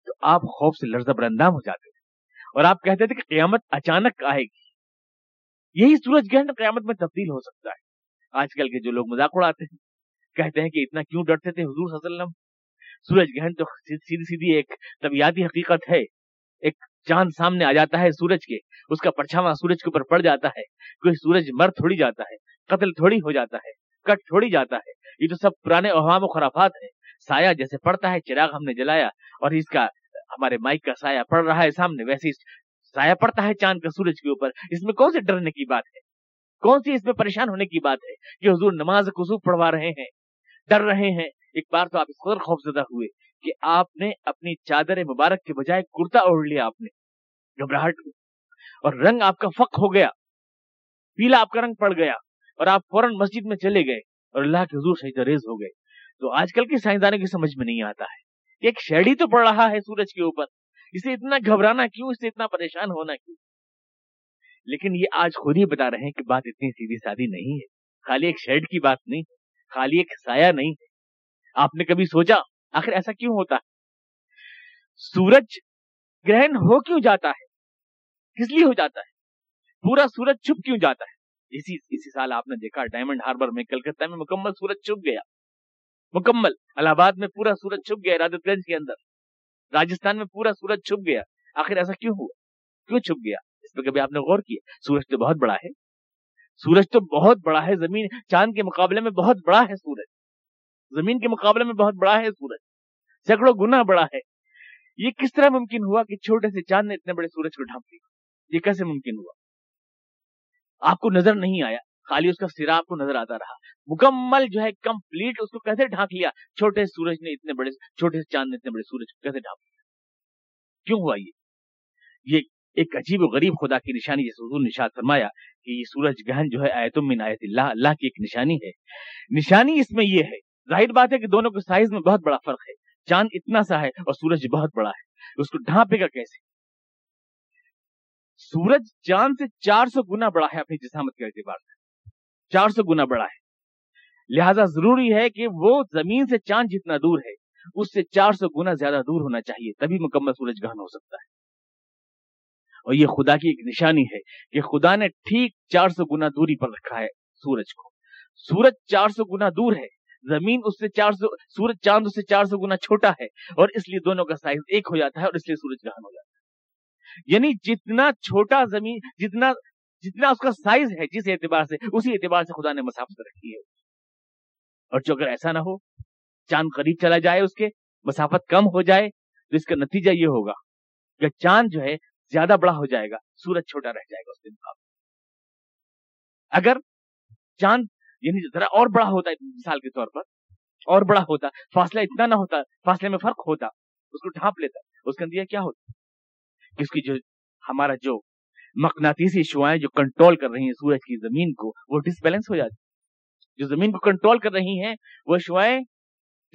تو آپ خوف سے لرزہ برندام ہو جاتے تھے، اور آپ کہتے تھے کہ قیامت اچانک آئے گی. یہی سورج گرہن قیامت میں تبدیل ہو سکتا ہے. آج کل کے جو لوگ مذاق اڑاتے ہیں، کہتے ہیں کہ اتنا کیوں ڈرتے تھے حضور صلی اللہ علیہ وسلم، سورج گرہن تو سیدھی سیدھی ایک طبیعتی حقیقت ہے. ایک چاند سامنے آ جاتا ہے سورج کے، اس کا پرچھاواں سورج کے اوپر پڑ جاتا ہے. کوئی سورج مر تھوڑی جاتا ہے، قتل تھوڑی ہو جاتا ہے، کٹ تھوڑی جاتا ہے. یہ تو سب پرانے اوہام و خرافات ہیں. سایہ جیسے پڑتا ہے، چراغ ہم نے جلایا اور اس کا ہمارے مائک کا سایہ پڑ رہا ہے سامنے، ویسے سایہ پڑتا ہے چاند کا سورج کے اوپر. اس میں کون سے ڈرنے کی بات ہے، کون سی اس میں پریشان ہونے کی بات ہے کہ حضور نماز کسوف پڑھوا رہے ہیں، ڈر رہے ہیں. ایک بار تو آپ اس قدر خوفزدہ ہوئے کہ آپ نے اپنی چادر مبارک کے بجائے کرتا اوڑھ لیا آپ نے گھبراہٹ میں، اور رنگ آپ کا فق ہو گیا، پیلا آپ کا رنگ پڑ گیا، اور آپ فوراً مسجد میں چلے گئے اور اللہ کے حضور سجدہ ریز ہو گئے. تو آج کل کے سائنسدانوں کی سمجھ میں نہیں آتا ہے کہ ایک شیڈی تو پڑ رہا ہے سورج کے اوپر، اسے اتنا گھبرانا کیوں، اسے اتنا پریشان ہونا کیوں. لیکن یہ آج خود ہی بتا رہے ہیں کہ بات اتنی سیدھی سادی نہیں ہے. خالی ایک شیڈ کی بات نہیں ہے، خالی ایک سایہ نہیں ہے. آپ نے کبھی سوچا آخر ایسا کیوں ہوتا ہے؟ سورج گرہن ہو کیوں جاتا ہے، کس لیے ہو جاتا ہے، پورا سورج چھپ کیوں جاتا ہے؟ اسی سال آپ نے دیکھا ڈائمنڈ ہاربر میں، کلکتہ میں مکمل سورج چھپ گیا، مکمل. الہ آباد میں پورا سورج چھپ گیا، رادت گنج کے اندر، راجستھان میں پورا سورج چھپ گیا. آخر ایسا کیوں ہوا، کیوں چھپ گیا؟ اس پہ کبھی آپ نے غور کیا؟ سورج تو بہت بڑا ہے، سورج تو بہت بڑا ہے، زمین چاند کے مقابلے میں بہت بڑا ہے سورج، زمین کے مقابلے میں بہت بڑا ہے سورج، سینکڑوں گنا بڑا ہے. یہ کس طرح ممکن ہوا کہ چھوٹے سے چاند نے اتنے بڑے سورج کو ڈھانپ لیا؟ یہ کیسے ممکن ہوا؟ آپ کو نظر نہیں آیا، خالی اس کا سرا آپ کو نظر آتا رہا، مکمل جو ہے کمپلیٹ اس کو کیسے ڈھانک لیا چھوٹے سورج نے، اتنے بڑے چھوٹے سے چاند نے اتنے بڑے سورج کو کیسے ڈھانپ لیا؟ کیوں ہوا یہ ایک عجیب و غریب خدا کی نشانی، جس حضور نے ارشاد فرمایا کہ یہ سورج گرہن جو ہے آیتم من آیات اللہ، اللہ کی ایک نشانی ہے. نشانی اس میں یہ ہے، ظاہر بات ہے کہ دونوں کے سائز میں بہت بڑا فرق ہے، چاند اتنا سا ہے اور سورج بہت بڑا ہے. اس کو ڈھانپے گا کیسے؟ سورج چاند سے 400 گنا بڑا ہے اپنی جسامت کے اعتبار سے، 400 گنا بڑا ہے, لہذا ضروری ہے کہ وہ زمین سے چاند جتنا دور ہے اس سے 400 گنا زیادہ دور ہونا چاہیے, تبھی مکمل سورج گرہن ہو سکتا ہے. اور یہ خدا کی ایک نشانی ہے کہ خدا نے ٹھیک 400 گنا دوری پر رکھا ہے سورج کو. سورج 400 گنا دور ہے, زمین اس سے 400 چاند اس سے 400 گنا چھوٹا ہے, اور اس لیے دونوں کا سائز ایک ہو جاتا ہے اور اس لیے سورج گرہن ہو جاتا ہے. یعنی جتنا چھوٹا زمین, جتنا اس کا سائز ہے جس اعتبار سے, اسی اعتبار سے خدا نے مسافت رکھی ہے. اور جو اگر ایسا نہ ہو, چاند قریب چلا جائے, اس کے مسافت کم ہو جائے, تو اس کا نتیجہ یہ ہوگا کہ چاند جو ہے زیادہ بڑا ہو جائے گا, سورج چھوٹا رہ جائے گا اس کے مقابلے. اگر چاند یعنی ذرا اور بڑا ہوتا, مثال کے طور پر اور بڑا ہوتا, فاصلہ اتنا نہ ہوتا, فاصلے میں فرق ہوتا, اس کو ڈھانپ لیتا, اس کا نتیجہ کیا ہوتا, اس کی جو ہمارا جو مقناطیسی شعائیں جو کنٹرول کر رہی ہیں سورج کی زمین کو, وہ ڈس بیلنس ہو جاتی. جو زمین کو کنٹرول کر رہی ہیں وہ شعائیں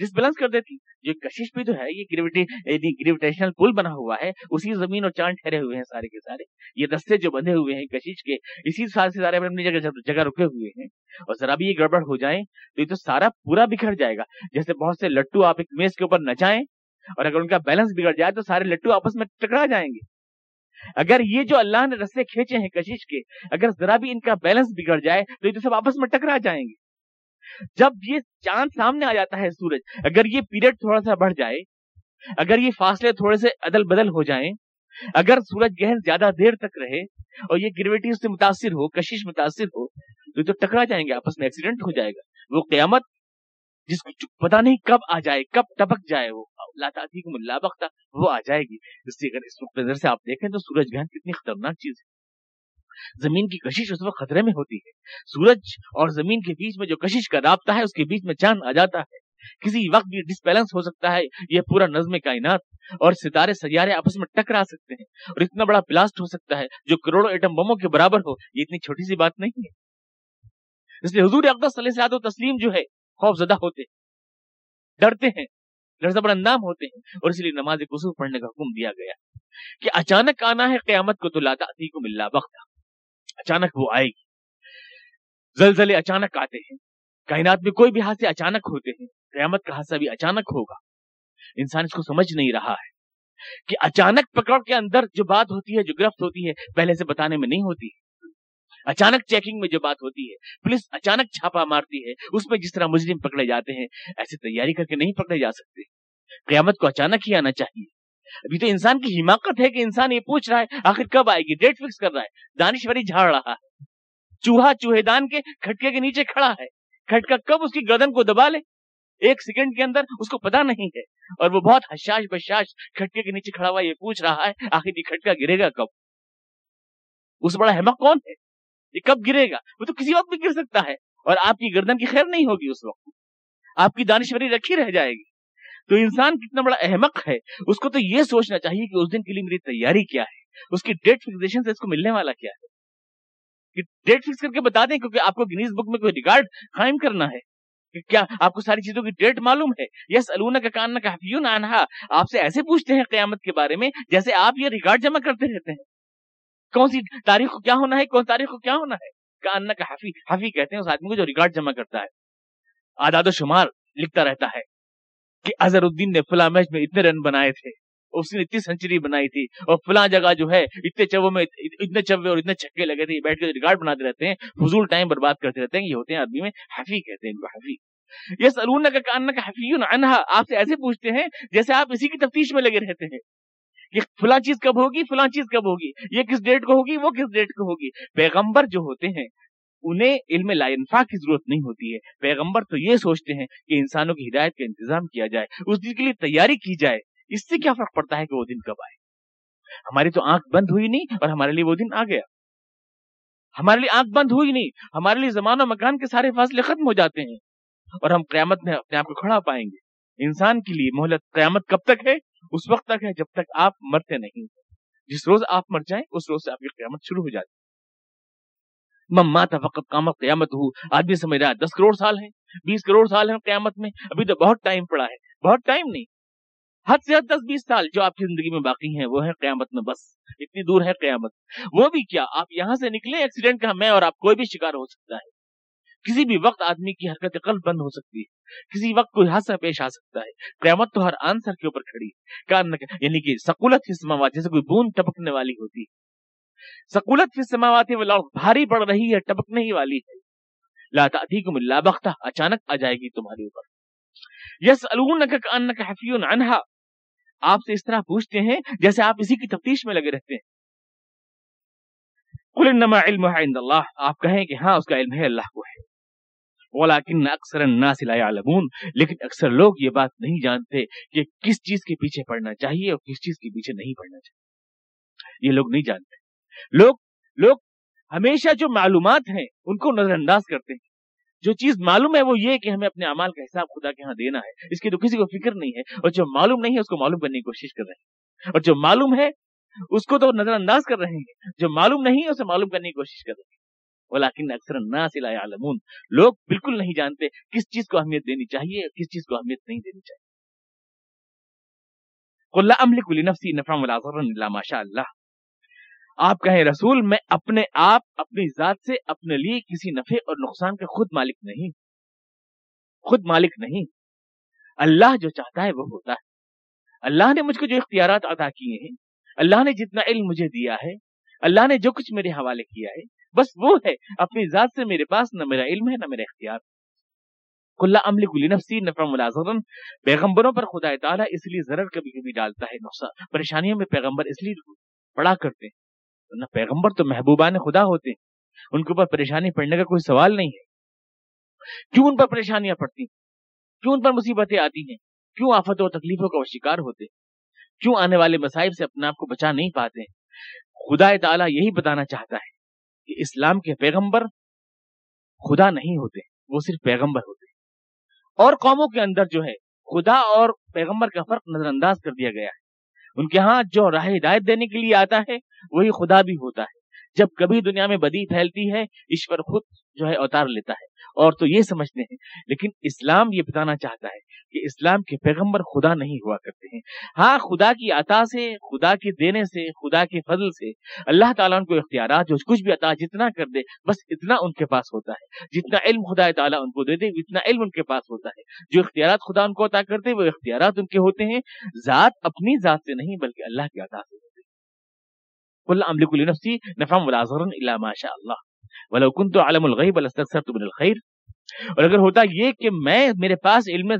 ڈس بیلنس کر دیتی. جو کشش بھی تو ہے, یہ گریویٹیشنل پل بنا ہوا ہے, اسی زمین اور چاند ٹھہرے ہوئے ہیں سارے کے سارے. یہ رستے جو بندھے ہوئے ہیں کشش کے, اسی سال سے سارے اپنی جگہ رکے ہوئے ہیں, اور ذرا بھی یہ گڑبڑ ہو جائیں تو یہ تو سارا پورا بکھر جائے گا. جیسے بہت سے لٹو آپ ایک میز کے اوپر نچائیں, اور اگر ان کا بیلنس بگڑ جائے تو سارے لٹو آپس میں ٹکرا جائیں گے. اگر یہ جو اللہ نے رستے کھینچے ہیں کشش کے, اگر ذرا بھی ان کا بیلنس بگڑ جائے تو یہ تو سب آپس میں ٹکرا جائیں گے. جب یہ چاند سامنے آ جاتا ہے سورج, اگر یہ پیریڈ تھوڑا سا بڑھ جائے, اگر یہ فاصلے تھوڑے سے عدل بدل ہو جائیں, اگر سورج گہن زیادہ دیر تک رہے اور یہ گریویٹی اس سے متاثر ہو, کشش متاثر ہو, تو یہ تو ٹکرا جائیں گے آپس میں, ایکسیڈنٹ ہو جائے گا. وہ قیامت جس کو پتا نہیں کب آ جائے, کب ٹپک جائے, وہ لاتعتیکم الا بغتہ, وہ آ جائے گی. اگر اس وقت نظر سے آپ دیکھیں تو سورج گرہن کتنی خطرناک چیز ہے. زمین کی کشش اس وقت خطرے میں ہوتی ہے. سورج اور زمین کے بیچ میں جو کشش کا رابطہ ہے, اس کے بیچ میں چاند آ جاتا ہے. کسی وقت بھی ڈس بیلنس ہو سکتا ہے. یہ پورا نظم کائنات اور ستارے سیارے آپس میں ٹکرا سکتے ہیں, اور اتنا بڑا بلاسٹ ہو سکتا ہے جو کروڑوں ایٹم بموں کے برابر ہو. یہ اتنی چھوٹی سی بات نہیں ہے. اس لیے حضور اقدس صلی اللہ علیہ وسلم تسلیم جو ہے خوف زدہ ہوتے ہیں, ڈرتے ہیں, لرزہ بر اندام ہوتے ہیں, اور اس لیے نماز کسوف پڑھنے کا حکم دیا گیا کہ اچانک آنا ہے قیامت کو تو لا تأتیکم الا بغتہ, اچانک وہ آئے گی. زلزلے اچانک آتے ہیں, کائنات میں کوئی بھی حادثے اچانک ہوتے ہیں, قیامت کا حادثہ بھی اچانک ہوگا. انسان اس کو سمجھ نہیں رہا ہے کہ اچانک پکڑ کے اندر جو بات ہوتی ہے, جو گرفت ہوتی ہے, پہلے سے بتانے میں نہیں ہوتی ہے. اچانک چیکنگ میں جو بات ہوتی ہے, پولیس اچانک چھاپا مارتی ہے, اس میں جس طرح مجرم پکڑے جاتے ہیں, ایسے تیاری کر کے نہیں پکڑے جا سکتے. قیامت کو اچانک ہی آنا چاہیے. ابھی تو انسان کی حماقت ہے کہ انسان یہ پوچھ رہا ہے آخر کب آئے گی, ڈیٹ فکس کر رہا ہے, دانشوری جھاڑ رہا ہے. چوہا چوہے دان کے کھٹکے کے نیچے کھڑا ہے, کھٹکا کب اس کی گردن کو دبا لے ایک سیکنڈ کے اندر اس کو پتا نہیں ہے, اور وہ بہت حشاش بشاش کھٹکے کے نیچے کھڑا ہوا یہ پوچھ رہا ہے آخر یہ کھٹکا گرے گا کب. اس بڑا احمق کون ہے, یہ کب گرے گا, وہ تو کسی وقت بھی گر سکتا ہے, اور آپ کی گردن کی خیر نہیں ہوگی, اس وقت آپ کی دانشوری رکھی رہ جائے گی. تو انسان کتنا بڑا احمق ہے, اس کو تو یہ سوچنا چاہیے کہ اس دن کے لیے میری تیاری کیا ہے, اس کی ڈیٹ فکسیشن سے اس کو ملنے والا کیا ہے, کہ ڈیٹ فکس کر کے بتا دیں, کیونکہ آپ کو گینیز بک میں کوئی ریکارڈ قائم کرنا ہے کہ کیا آپ کو ساری چیزوں کی ڈیٹ معلوم ہے. یسألونک کأنک حفی عنہا, آپ سے ایسے پوچھتے ہیں قیامت کے بارے میں جیسے آپ یہ ریکارڈ جمع کرتے رہتے ہیں, کون سی تاریخ کو کیا ہونا ہے, کون تاریخ کو کیا ہونا ہے. کاننا کا حفی, حفی کہتے ہیں اس آدمی کو جو ریکارڈ جمع کرتا ہے, اعداد و شمار لکھتا رہتا ہے کہ اظہر الدین نے فلاں میچ میں اتنے رن بنائے تھے, اس نے اتنی سنچری بنائی تھی, اور فلاں جگہ جو ہے اتنے چوبوں میں اتنے چوبے اور اتنے چھکے لگے تھے. بیٹھ کے ریکارڈ بناتے رہتے ہیں, فضول ٹائم برباد کرتے رہتے ہیں. یہ ہوتے ہیں آدمی میں حفی کہتے ہیں ان کو. حفی یسألونک کأنک حفی عنہا, آپ سے ایسے پوچھتے ہیں جیسے آپ اسی کی تفتیش میں لگے رہتے ہیں کہ فلاں چیز کب ہوگی, فلاں چیز کب ہوگی, یہ کس ڈیٹ کو ہوگی, وہ کس ڈیٹ کو ہوگی. پیغمبر جو ہوتے ہیں انہیں علم لا انفاع کی ضرورت نہیں ہوتی ہے. پیغمبر تو یہ سوچتے ہیں کہ انسانوں کی ہدایت کا انتظام کیا جائے, اس دن کے لیے تیاری کی جائے. اس سے کیا فرق پڑتا ہے کہ وہ دن کب آئے, ہماری تو آنکھ بند ہوئی نہیں اور ہمارے لیے وہ دن آ گیا. ہمارے لیے آنکھ بند ہوئی نہیں, ہمارے لیے زمان و مکان کے سارے فاصلے ختم ہو جاتے ہیں, اور ہم قیامت میں اپنے آپ کو کھڑا پائیں گے. انسان کے لیے مہلت قیامت کب تک ہے, اس وقت تک ہے جب تک آپ مرتے نہیں. جس روز آپ مر جائیں اس روز سے آپ کی قیامت شروع ہو جاتی ہے. ممات فقط قامت قیامت ہو, آدمی سمجھ رہا ہے 10 کروڑ سال ہیں, 20 کروڑ سال ہیں قیامت میں, ابھی تو بہت ٹائم پڑا ہے. بہت ٹائم نہیں, حد سے حد 10-20 سال جو آپ کی زندگی میں باقی ہیں وہ ہے قیامت میں. بس اتنی دور ہے قیامت, وہ بھی کیا آپ یہاں سے نکلے ایکسیڈنٹ کا میں اور آپ کوئی بھی شکار ہو سکتا ہے. کسی بھی وقت آدمی کی حرکت قلب بند ہو سکتی ہے، کسی وقت کوئی حادثہ پیش آ سکتا ہے، قیامت تو ہر آن سر کے اوپر کھڑی ہے، یعنی کہ ثقولت فی السماوات، جیسے کوئی بوند ٹپکنے والی ہوتی ہے، ثقولت فی السماوات بھاری پڑ رہی ہے، ٹپکنے ہی والی ہے، لا تأتیکم الا بغتہ، اچانک آ جائے گی تمہارے اوپر، یسألونک کأنک حفی عنہا، آپ سے اس طرح پوچھتے ہیں جیسے آپ اسی کی تفتیش میں لگے رہتے ہیں، قل انما علمہ عند اللہ، آپ کہیں کہ ہاں اس کا علم ہے اللہ کو ہے، ولیکن اکثر الناس لا یعلمون، لیکن اکثر لوگ یہ بات نہیں جانتے کہ کس چیز کے پیچھے پڑنا چاہیے اور کس چیز کے پیچھے نہیں پڑنا چاہیے، یہ لوگ نہیں جانتے، لوگ ہمیشہ جو معلومات ہیں ان کو نظر انداز کرتے ہیں، جو چیز معلوم ہے وہ یہ کہ ہمیں اپنے اعمال کا حساب خدا کے ہاں دینا ہے، اس کی تو کسی کو فکر نہیں ہے، اور جو معلوم نہیں ہے اس کو معلوم کرنے کی کوشش کر رہے ہیں، اور جو معلوم ہے اس کو تو نظر انداز کر رہے ہیں، جو معلوم نہیں ہے اسے معلوم کرنے کی کوشش کر رہے ہیں، ولیکن اکثر الناس لا یعلمون، لوگ بالکل نہیں جانتے کس چیز کو اہمیت دینی چاہیے اور کس چیز کو اہمیت نہیں دینی چاہیے، قل لا املک لنفسی نفعا ولا ضرا الا ما شاء اللہ، آپ کہیں رسول میں اپنے آپ اپنی ذات سے اپنے لیے کسی نفع اور نقصان کے خود مالک نہیں، اللہ جو چاہتا ہے وہ ہوتا ہے، اللہ نے مجھ کو جو اختیارات عطا کیے ہیں، اللہ نے جتنا علم مجھے دیا ہے، اللہ نے جو کچھ میرے حوالے کیا ہے بس وہ ہے، اپنی ذات سے میرے پاس نہ میرا علم ہے نہ میرا اختیار، قل لا املک لنفسی نفعا ولا ضرا، پیغمبروں پر خدا تعالیٰ اس لیے ضرر کبھی کبھی ڈالتا ہے، نقصان پریشانیوں میں پیغمبر اس لیے پڑا کرتے ہیں، ورنہ پیغمبر تو محبوبان خدا ہوتے ہیں، ان کے اوپر پریشانی پڑنے کا کوئی سوال نہیں ہے، کیوں ان پر پریشانیاں پڑتی ہیں، کیوں ان پر مصیبتیں آتی ہیں، کیوں آفتوں اور تکلیفوں کا وہ شکار ہوتے ہیں، کیوں آنے والے مصائب سے اپنے آپ کو بچا نہیں پاتے ہیں؟ خدا تعالیٰ یہی بتانا چاہتا ہے کہ اسلام کے پیغمبر خدا نہیں ہوتے، وہ صرف پیغمبر ہوتے ہیں، اور قوموں کے اندر جو ہے خدا اور پیغمبر کا فرق نظر انداز کر دیا گیا ہے، ان کے ہاں جو راہ ہدایت دینے کے لیے آتا ہے وہی خدا بھی ہوتا ہے، جب کبھی دنیا میں بدی پھیلتی ہے ایشور خود جو ہے اوتار لیتا ہے، اور تو یہ سمجھتے ہیں، لیکن اسلام یہ بتانا چاہتا ہے کہ اسلام کے پیغمبر خدا نہیں ہوا کرتے ہیں، ہاں خدا کی عطا سے، خدا کے دینے سے، خدا کے فضل سے اللہ تعالیٰ ان کو اختیارات جو کچھ بھی عطا جتنا کر دے بس اتنا ان کے پاس ہوتا ہے، جتنا علم خدا تعالیٰ ان کو دے دے اتنا علم ان کے پاس ہوتا ہے، جو اختیارات خدا ان کو عطا کرتے وہ اختیارات ان کے ہوتے ہیں، ذات اپنی ذات سے نہیں بلکہ اللہ کی عطا سے ہوتے، قل لا املک لنفسی نفعا ولا ضرا الا ما شاء اللہ وَلَوْ كُنْتُ أَعْلَمُ الْغَيْبَ لَاسْتَكْثَرْتُ مِنَ الْخَيْرِ، اور اگر ہوتا یہ کہ میں میرے پاس علم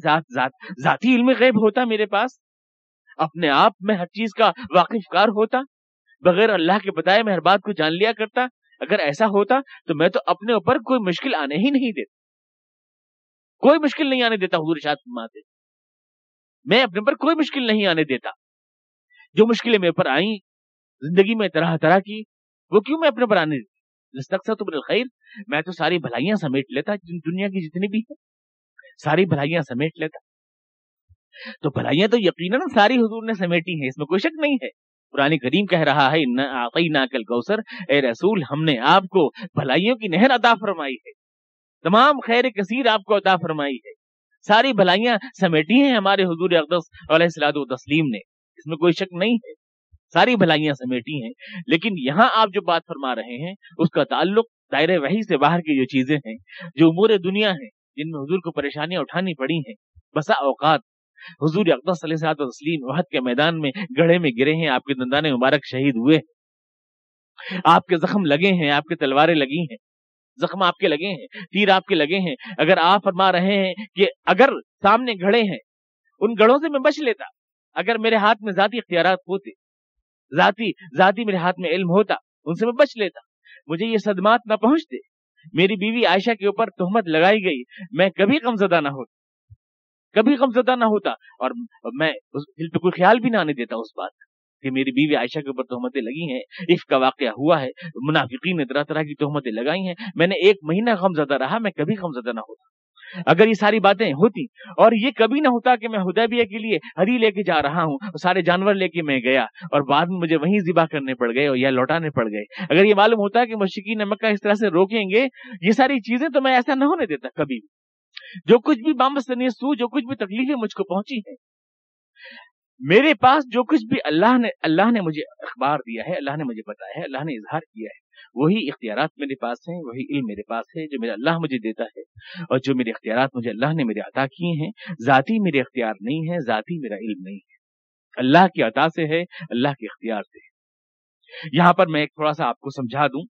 ذاتی علم غیب ہوتا، میرے پاس اپنے آپ میں ہر چیز کا واقف کار ہوتا، بغیر اللہ کے بتائے میں ہر بات کو جان لیا کرتا، اگر ایسا ہوتا تو میں تو اپنے اوپر کوئی مشکل آنے ہی نہیں دیتا، کوئی مشکل نہیں آنے دیتا، حضور ارشاد فرماتے میں اپنے اوپر کوئی مشکل نہیں آنے دیتا، جو مشکلیں میرے اوپر آئیں زندگی میں طرح طرح کی وہ کیوں میں اپنے اوپر آنے دیتا، لَاسْتَكْثَرْتُ مِنَ الْخَيْرِ، میں تو ساری بھلائیاں سمیٹ لیتا، دنیا کی جتنی بھی ہے ساری بھلائیاں سمیٹ لیتا، تو بھلائیاں تو یقیناً ساری حضور نے سمیٹی ہیں، اس میں کوئی شک نہیں ہے، قرآن کریم کہہ رہا ہے اِنَّا أَعْطَيْنَاكَ الْكَوْثَرَ، اے رسول ہم نے آپ کو بھلائیوں کی نہر عطا فرمائی ہے، تمام خیر کثیر آپ کو عطا فرمائی ہے، ساری بھلائیاں سمیٹی ہیں ہمارے حضور اقدس علیہ الصلوۃ والتسلیم نے، اس میں کوئی شک نہیں ہے، ساری بھلائیاں سمیٹی ہیں، لیکن یہاں آپ جو بات فرما رہے ہیں اس کا تعلق دائرہ وحی سے باہر کی جو چیزیں ہیں، جو امور دنیا ہیں جن میں حضور کو پریشانیاں اٹھانی پڑی ہیں، بسا اوقات حضور اقدس صلی اللہ علیہ وسلم احد کے میدان میں گڑھے میں گرے ہیں، آپ کے دندان مبارک شہید ہوئے ہیں، آپ کے زخم لگے ہیں، آپ کے تلواریں لگی ہیں، زخم آپ کے لگے ہیں، تیر آپ کے لگے ہیں، اگر آپ فرما رہے ہیں کہ اگر سامنے گڑھے ہیں ان گڑھوں سے میں بچ لیتا، اگر میرے ہاتھ میں ذاتی اختیارات ہوتے، ذاتی میرے ہاتھ میں علم ہوتا، ان سے میں بچ لیتا، مجھے یہ صدمات نہ پہنچتے، میری بیوی عائشہ کے اوپر تہمت لگائی گئی، میں کبھی غمزدہ نہ ہوتا، اور میں دل پہ کوئی خیال بھی نہ آنے دیتا اس بات کہ میری بیوی عائشہ کے اوپر تہمتیں لگی ہیں، عفق کا واقعہ ہوا ہے، منافقین نے طرح طرح کی تہمتیں لگائی ہیں، میں نے 1 مہینہ غمزدہ رہا، میں کبھی غمزدہ نہ ہوتا اگر یہ ساری باتیں ہوتی، اور یہ کبھی نہ ہوتا کہ میں حدیبیہ کے لیے ہری لے کے جا رہا ہوں اور سارے جانور لے کے میں گیا اور بعد میں مجھے وہیں ذبح کرنے پڑ گئے اور یا لوٹانے پڑ گئے، اگر یہ معلوم ہوتا کہ مشرکین مکہ اس طرح سے روکیں گے یہ ساری چیزیں، تو میں ایسا نہ ہونے دیتا کبھی بھی، جو کچھ بھی بامستنی سو، جو کچھ بھی تکلیفیں مجھ کو پہنچی ہیں میرے پاس جو کچھ بھی اللہ نے مجھے اخبار دیا ہے، اللہ نے مجھے بتایا ہے، اللہ نے اظہار کیا ہے، وہی اختیارات میرے پاس ہیں، وہی علم میرے پاس ہے جو میرا اللہ مجھے دیتا ہے، اور جو میرے اختیارات مجھے اللہ نے میرے عطا کیے ہیں، ذاتی میرے اختیار نہیں ہے، ذاتی میرا علم نہیں ہے، اللہ کی عطا سے ہے، اللہ کے اختیار سے ہے۔ یہاں پر میں ایک تھوڑا سا آپ کو سمجھا دوں،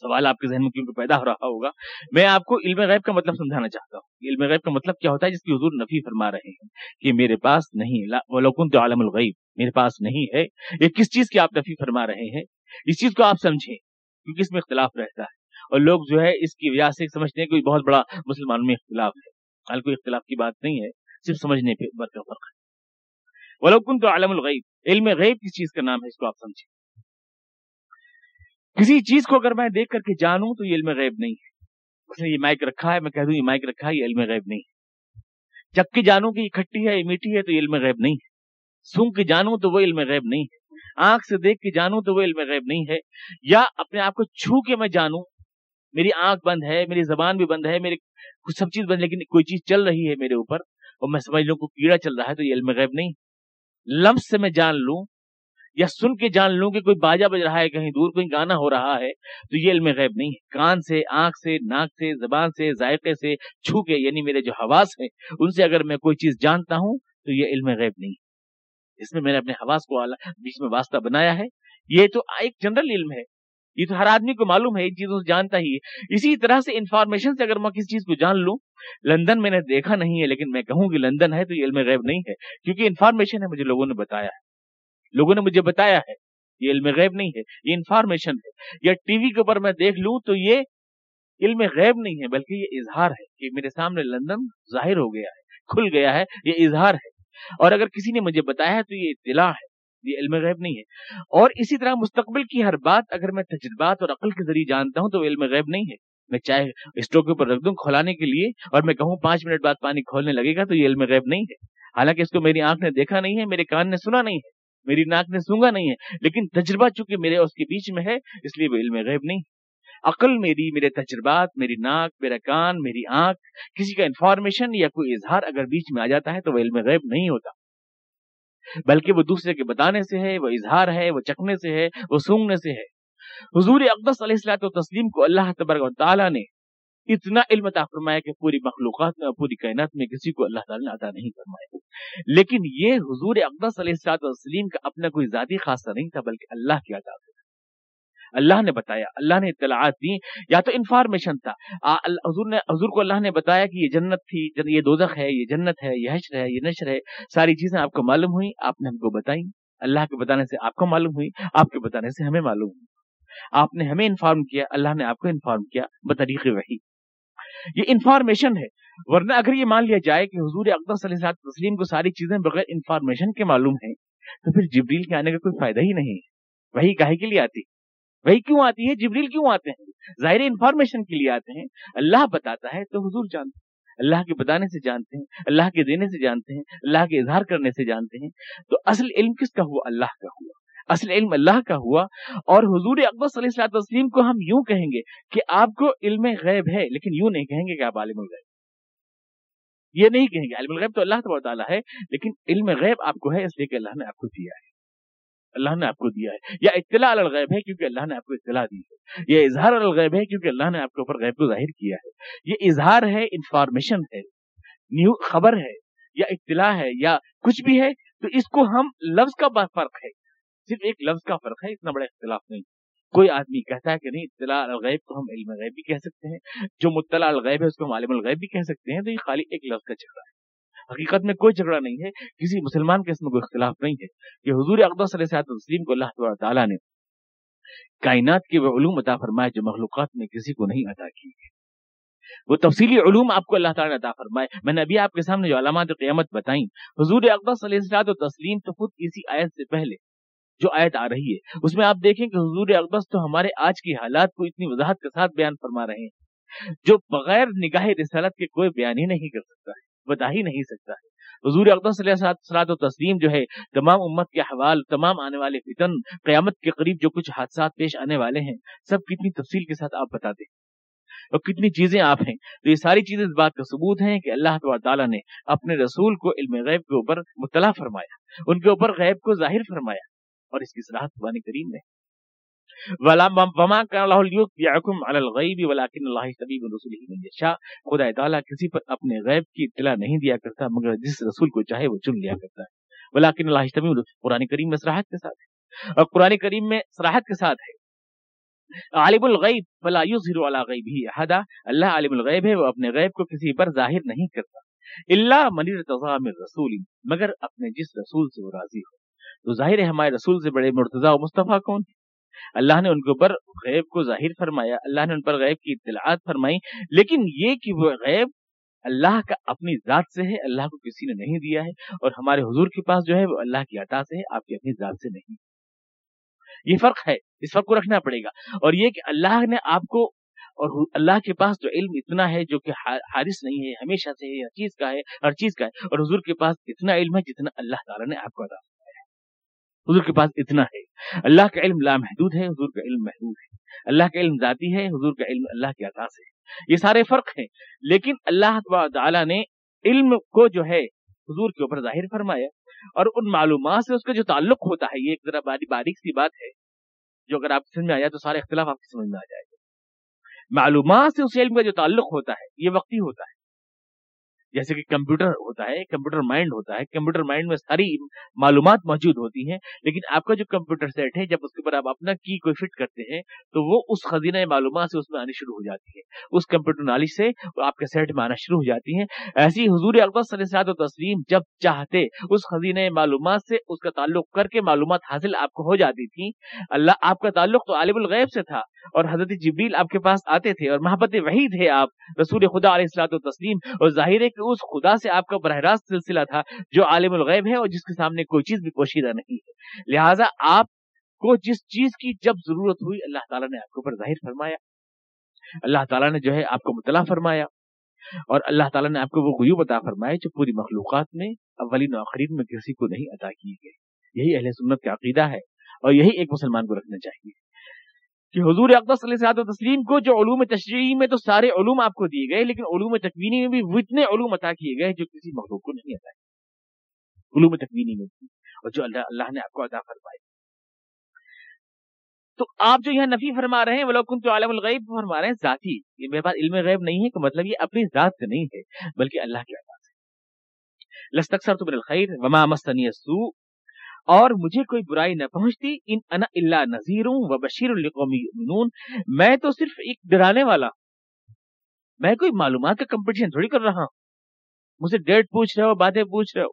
سوال آپ کے ذہن میں کیونکہ پیدا ہو رہا ہوگا، میں آپ کو علم غیب کا مطلب سمجھانا چاہتا ہوں۔ علم غیب کا مطلب کیا ہوتا ہے جس کی حضور نفی فرما رہے ہیں کہ میرے پاس نہیں، وَلَوْ كُنْتُ عَالِمَ الْغَيْبِ، میرے پاس نہیں ہے۔ یہ کس چیز کی آپ نفی فرما رہے ہیں، اس چیز کو آپ سمجھیں، کیونکہ اس میں اختلاف رہتا ہے، اور لوگ جو ہے اس کی وجہ سے سمجھتے ہیں کہ بہت بڑا مسلمانوں میں اختلاف ہے، حالانکہ کوئی اختلاف کی بات نہیں ہے، صرف سمجھنے پہ برقرار فرق ہے۔ وَلَوْ كُنْتُ عَالِمَ الْغَيْبِ، علم غیب کس چیز کا نام ہے، اس کو آپ سمجھیں۔ کسی چیز کو اگر میں دیکھ کر کے جانوں تو یہ علم غیب نہیں ہے، اس نے یہ مائک رکھا ہے، میں کہہ دوں یہ مائک رکھا ہے، یہ علم غیب نہیں ہے۔ جب کہ جانوں کہ یہ کھٹی ہے، یہ میٹھی ہے، تو یہ علم غیب نہیں ہے۔ سونگ کے جانوں تو وہ علم غیب نہیں ہے، آنکھ سے دیکھ کے جانوں تو وہ علم غیب نہیں ہے، یا اپنے آپ کو چھو کے میں جانوں، میری آنکھ بند ہے، میری زبان بھی بند ہے، میری کچھ سب چیز بند، لیکن کوئی چیز چل رہی ہے میرے اوپر اور میں سمجھ لوں کو کیڑا چل رہا ہے، تو یہ علم غیب نہیں ہے۔ لمس سے میں جان لوں یا سن کے جان لوں کہ کوئی باجا بج رہا ہے کہیں دور، کوئی گانا ہو رہا ہے، تو یہ علم غیب نہیں ہے۔ کان سے، آنکھ سے، ناک سے، زبان سے، ذائقے سے، چھو کے، یعنی میرے جو حواس ہیں ان سے اگر میں کوئی چیز جانتا ہوں تو یہ علم غیب نہیں ہے۔ اس میں میں نے اپنے حواس کو بیچ میں واسطہ بنایا ہے، یہ تو ایک جنرل علم ہے، یہ تو ہر آدمی کو معلوم ہے، ان چیزوں سے جانتا ہی ہے۔ اسی طرح سے انفارمیشن سے اگر میں کسی چیز کو جان لوں، لندن میں نے دیکھا نہیں ہے لیکن میں کہوں کہ لندن ہے، تو یہ علم غیب نہیں ہے، کیونکہ انفارمیشن ہے، مجھے لوگوں نے بتایا ہے، لوگوں نے مجھے بتایا ہے، یہ علم غیب نہیں ہے، یہ انفارمیشن ہے۔ یا ٹی وی کے اوپر میں دیکھ لوں تو یہ علم غیب نہیں ہے، بلکہ یہ اظہار ہے کہ میرے سامنے لندن ظاہر ہو گیا ہے، کھل گیا ہے، یہ اظہار ہے، اور اگر کسی نے مجھے بتایا ہے تو یہ اطلاع ہے، یہ علم غیب نہیں ہے۔ اور اسی طرح مستقبل کی ہر بات اگر میں تجربات اور عقل کے ذریعے جانتا ہوں تو وہ علم غیب نہیں ہے۔ میں چاہے اسٹوک کے اوپر رکھ دوں کھولانے کے لیے اور میں کہوں 5 منٹ بعد پانی کھولنے لگے گا، تو یہ علم غیب نہیں ہے، حالانکہ اس کو میری آنکھ نے دیکھا نہیں ہے، میرے کان نے سنا نہیں ہے، میری ناک نے سونگا نہیں ہے، لیکن تجربہ چونکہ میرے اس کے بیچ میں ہے، اس لیے وہ علم غیب نہیں۔ عقل میری، میرے تجربات، میری ناک، میرا کان، میری آنکھ، کسی کا انفارمیشن یا کوئی اظہار اگر بیچ میں آ جاتا ہے تو وہ علم غیب نہیں ہوتا، بلکہ وہ دوسرے کے بتانے سے ہے، وہ اظہار ہے، وہ چکھنے سے ہے، وہ سونگنے سے ہے۔ حضور اقدس علیہ الصلوۃ والتسلیم کو اللہ تبارک و تعالیٰ نے اتنا علم عطا فرمایا کہ پوری مخلوقات میں، پوری کائنات میں کسی کو اللہ تعالیٰ نے عطا نہیں فرمایا، لیکن یہ حضور اقدس علیہ الصلوۃ والسلام کا اپنا کوئی ذاتی خاصہ نہیں تھا، بلکہ اللہ کی عطا تھا، اللہ نے بتایا، اللہ نے اطلاعات دی، یا تو انفارمیشن تھا، حضور کو اللہ نے بتایا کہ یہ جنت تھی، یہ دوزخ ہے، یہ جنت ہے، یہ حشر ہے، یہ نشر ہے، ساری چیزیں آپ کو معلوم ہوئیں، آپ نے ہم کو بتائیں، اللہ کے بتانے سے آپ کو معلوم ہوئی، آپ کے بتانے سے ہمیں معلوم ہوئی، آپ نے ہمیں انفارم کیا، اللہ نے آپ کو انفارم کیا بطریق وحی، یہ انفارمیشن ہے۔ ورنہ اگر یہ مان لیا جائے کہ حضور اقدس صلی اللہ علیہ وسلم کو ساری چیزیں بغیر انفارمیشن کے معلوم ہیں، تو پھر جبریل کے آنے کا کوئی فائدہ ہی نہیں ہے، وہی کاہے کے لیے آتی، وہی کیوں آتی ہے، جبریل کیوں آتے ہیں، ظاہر انفارمیشن کے لیے آتے ہیں، اللہ بتاتا ہے تو حضور جانتے ہیں، اللہ کے بتانے سے جانتے ہیں، اللہ کے دینے سے جانتے ہیں، اللہ کے اظہار کرنے سے جانتے ہیں، تو اصل علم کس کا ہوا، اللہ کا ہوا، اصل علم اللہ کا ہوا۔ اور حضور اقدس صلی اللہ علیہ وسلم کو ہم یوں کہیں گے کہ آپ کو علم غیب ہے، لیکن یوں نہیں کہیں گے کہ آپ عالم الغیب، یہ نہیں کہیں گے، عالم الغیب تو اللہ تبارک و تعالیٰ ہے، لیکن علم غیب آپ کو ہے اس لیے کہ اللہ نے آپ کو دیا ہے، اللہ نے آپ کو دیا ہے، یا اطلاع الغیب ہے کیونکہ اللہ نے آپ کو اطلاع دی ہے، یہ اظہار الغیب ہے کیونکہ اللہ نے آپ کے اوپر غیب کو ظاہر کیا ہے، یہ اظہار ہے، انفارمیشن ہے، نیو خبر ہے، یا اطلاع ہے، یا کچھ بھی ہے، تو اس کو ہم لفظ کا فرق ہے، صرف ایک لفظ کا فرق ہے، اتنا بڑا اختلاف نہیں۔ کوئی آدمی کہتا ہے کہ نہیں اطلاع الغیب کو ہم علم غیب بھی کہہ سکتے ہیں، جو مطلع الغیب ہے اس کو ہم عالم الغیب بھی کہہ سکتے ہیں، تو یہ خالی ایک لفظ کا جھگڑا ہے، حقیقت میں کوئی جھگڑا نہیں ہے، کسی مسلمان کے اس میں کوئی اختلاف نہیں ہے کہ حضور اقدس صلی اللہ علیہ وسلم کو اللہ تبارک و تعالیٰ نے کائنات کے وہ علوم عطا فرمائے جو مخلوقات میں کسی کو نہیں عطا کی ہے، وہ تفصیلی علوم آپ کو اللہ تعالیٰ نے عطا فرمائے۔ میں نے ابھی آپ کے سامنے جو علامات قیامت بتائیں، حضور اقدس علیہ الصلوۃ والتسلیم تو خود اسی آیت سے پہلے جو آیت آ رہی ہے اس میں آپ دیکھیں کہ حضور اقدس تو ہمارے آج کی حالات کو اتنی وضاحت کے ساتھ بیان فرما رہے ہیں جو بغیر نگاہ رسالت کے کوئی بیان ہی نہیں کر سکتا ہے، بتا ہی نہیں سکتا ہے۔ حضور اقدس صلی اللہ علیہ وسلم و تسلیم جو ہے تمام امت کے احوال، تمام آنے والے فتن، قیامت کے قریب جو کچھ حادثات پیش آنے والے ہیں، سب کتنی تفصیل کے ساتھ آپ بتاتے ہیں۔ اور کتنی چیزیں آپ ہیں. تو یہ ساری چیزیں اس بات کا ثبوت ہیں کہ اللہ تبارک تعالیٰ نے اپنے رسول کو علم غیب کے اوپر مطلع فرمایا, ان کے اوپر غیب کو ظاہر فرمایا, اور اس کی صراحت قرآن کریم میں وَمَا كَانَ اللَّهُ لِيُطْلِعَكُمْ عَلَى الْغَيْبِ وَلَكِنَّ اللَّهَ يَجْتَبِي مِنْ رُسُلِهِ مَنْ يَشَاءُ. خدا تعالیٰ کسی پر اپنے غیب کی اطلاع نہیں دیا کرتا مگر جس رسول کو چاہے وہ چن لیا کرتا ہے. وَلَكِنَّ اللَّهَ يَجْتَبِي مِنْ رُسُلِهِ. قرآن کریم میں صراحت کے ساتھ ہے, اور قرآن کریم میں صراحت کے ساتھ ہے عالم الغیب فلا يظهر على غیبه احد. اللہ عالم الغیب ہے, وہ اپنے غیب کو کسی پر ظاہر نہیں کرتا. الا من ارتضى من رسول, مگر اپنے جس رسول سے وہ راضی ہو. تو ظاہر ہے ہمارے رسول سے بڑے مرتضیٰ و مصطفیٰ کون ہے؟ اللہ نے ان کے اوپر غیب کو ظاہر فرمایا, اللہ نے ان پر غیب کی اطلاعات فرمائی, لیکن یہ کہ وہ غیب اللہ کا اپنی ذات سے ہے, اللہ کو کسی نے نہیں دیا ہے, اور ہمارے حضور کے پاس جو ہے وہ اللہ کی عطا سے ہے, آپ کی اپنی ذات سے نہیں. یہ فرق ہے, اس فرق کو رکھنا پڑے گا. اور یہ کہ اللہ نے آپ کو, اور اللہ کے پاس جو علم اتنا ہے جو کہ حارث نہیں ہے, ہمیشہ سے ہے, ہر چیز کا ہے, اور حضور کے پاس اتنا علم ہے جتنا اللہ تعالیٰ نے آپ کو عطا کیا. حضور کے پاس اتنا ہے. اللہ کا علم لامحدود ہے, حضور کا علم محدود ہے. اللہ کا علم ذاتی ہے, حضور کا علم اللہ کے عطا سے ہے. یہ سارے فرق ہیں, لیکن اللہ تعالیٰ نے علم کو جو ہے حضور کے اوپر ظاہر فرمایا, اور ان معلومات سے اس کا جو تعلق ہوتا ہے, یہ ایک ذرا باریک سی بات ہے جو اگر آپ سمجھ میں آ جائے تو سارے اختلاف آپ کی سمجھ میں آ جائے گا. معلومات سے اس علم کا جو تعلق ہوتا ہے یہ وقتی ہوتا ہے, جیسے کہ کمپیوٹر ہوتا ہے, کمپیوٹر مائنڈ ہوتا ہے, کمپیوٹر مائنڈ میں ساری معلومات موجود ہوتی ہیں, لیکن آپ کا جو کمپیوٹر سیٹ ہے جب اس کے اوپر آپ اپنا کی کوئی فٹ کرتے ہیں تو وہ اس خزینہ معلومات سے اس میں آنی شروع ہو جاتی ہے, اس کمپیوٹر نالج سے آپ کے سیٹ میں آنا شروع ہو جاتی ہیں. ایسی حضور اقدس صلی اللہ علیہ وسلم جب چاہتے اس خزینہ معلومات سے اس کا تعلق کر کے معلومات حاصل آپ کو ہو جاتی تھی. اللہ آپ کا تعلق تو عالم الغیب سے تھا, اور حضرت جبریل آپ کے پاس آتے تھے, اور محبت وحی تھے آپ رسول خدا علیہ الصلوۃ والتسلیم, اور ظاہر ہے اس خدا سے آپ کا براہ راست سلسلہ تھا جو عالم الغیب ہے اور جس کے سامنے کوئی چیز بھی پوشیدہ نہیں ہے. لہٰذا آپ کو جس چیز کی جب ضرورت ہوئی اللہ تعالیٰ نے آپ کے اوپر ظاہر فرمایا, اللہ تعالیٰ نے جو ہے آپ کو مطلع فرمایا, اور اللہ تعالیٰ نے آپ کو وہ غیوب عطا فرمائے جو پوری مخلوقات میں اولین و آخرین میں کسی کو نہیں عطا کیے گئے. یہی اہل سنت کا عقیدہ ہے, اور یہی ایک مسلمان کو رکھنا چاہیے کہ حضور اقدس صلی اللہ علیہ وسلم کو جو علوم تشریعی میں تو سارے علوم آپ کو دیے گئے, لیکن علوم تکوینی میں بھی اتنے علوم عطا کیے گئے جو کسی مخلوق کو نہیں عطا کیے, علوم تکوینی میں بھی, اور جو اللہ نے آپ کو عطا فرمائے. تو آپ جو یہاں نفی فرما رہے ہیں وَلَوْ كُنْتُ عَالِمَ الْغَيْبِ فرما رہے ہیں ذاتی, یہ میرے پاس علم غیب نہیں ہے کہ مطلب یہ اپنی ذات سے نہیں ہے بلکہ اللہ کی عطا سے. لَسْتَكْثَرْتُ مِنَ الْخَيْرِ وَمَا مَسَّنِيَ السُّوءُ, اور مجھے کوئی برائی نہ پہنچتی. ان انا الا نذیر و بشیر لقوم یؤمنون, میں تو صرف ایک ڈرانے والا, میں کوئی معلومات کا کمپٹیشن تھوڑی کر رہا ہوں. مجھ سے ڈیٹ پوچھ رہے ہو, باتیں پوچھ رہے ہو,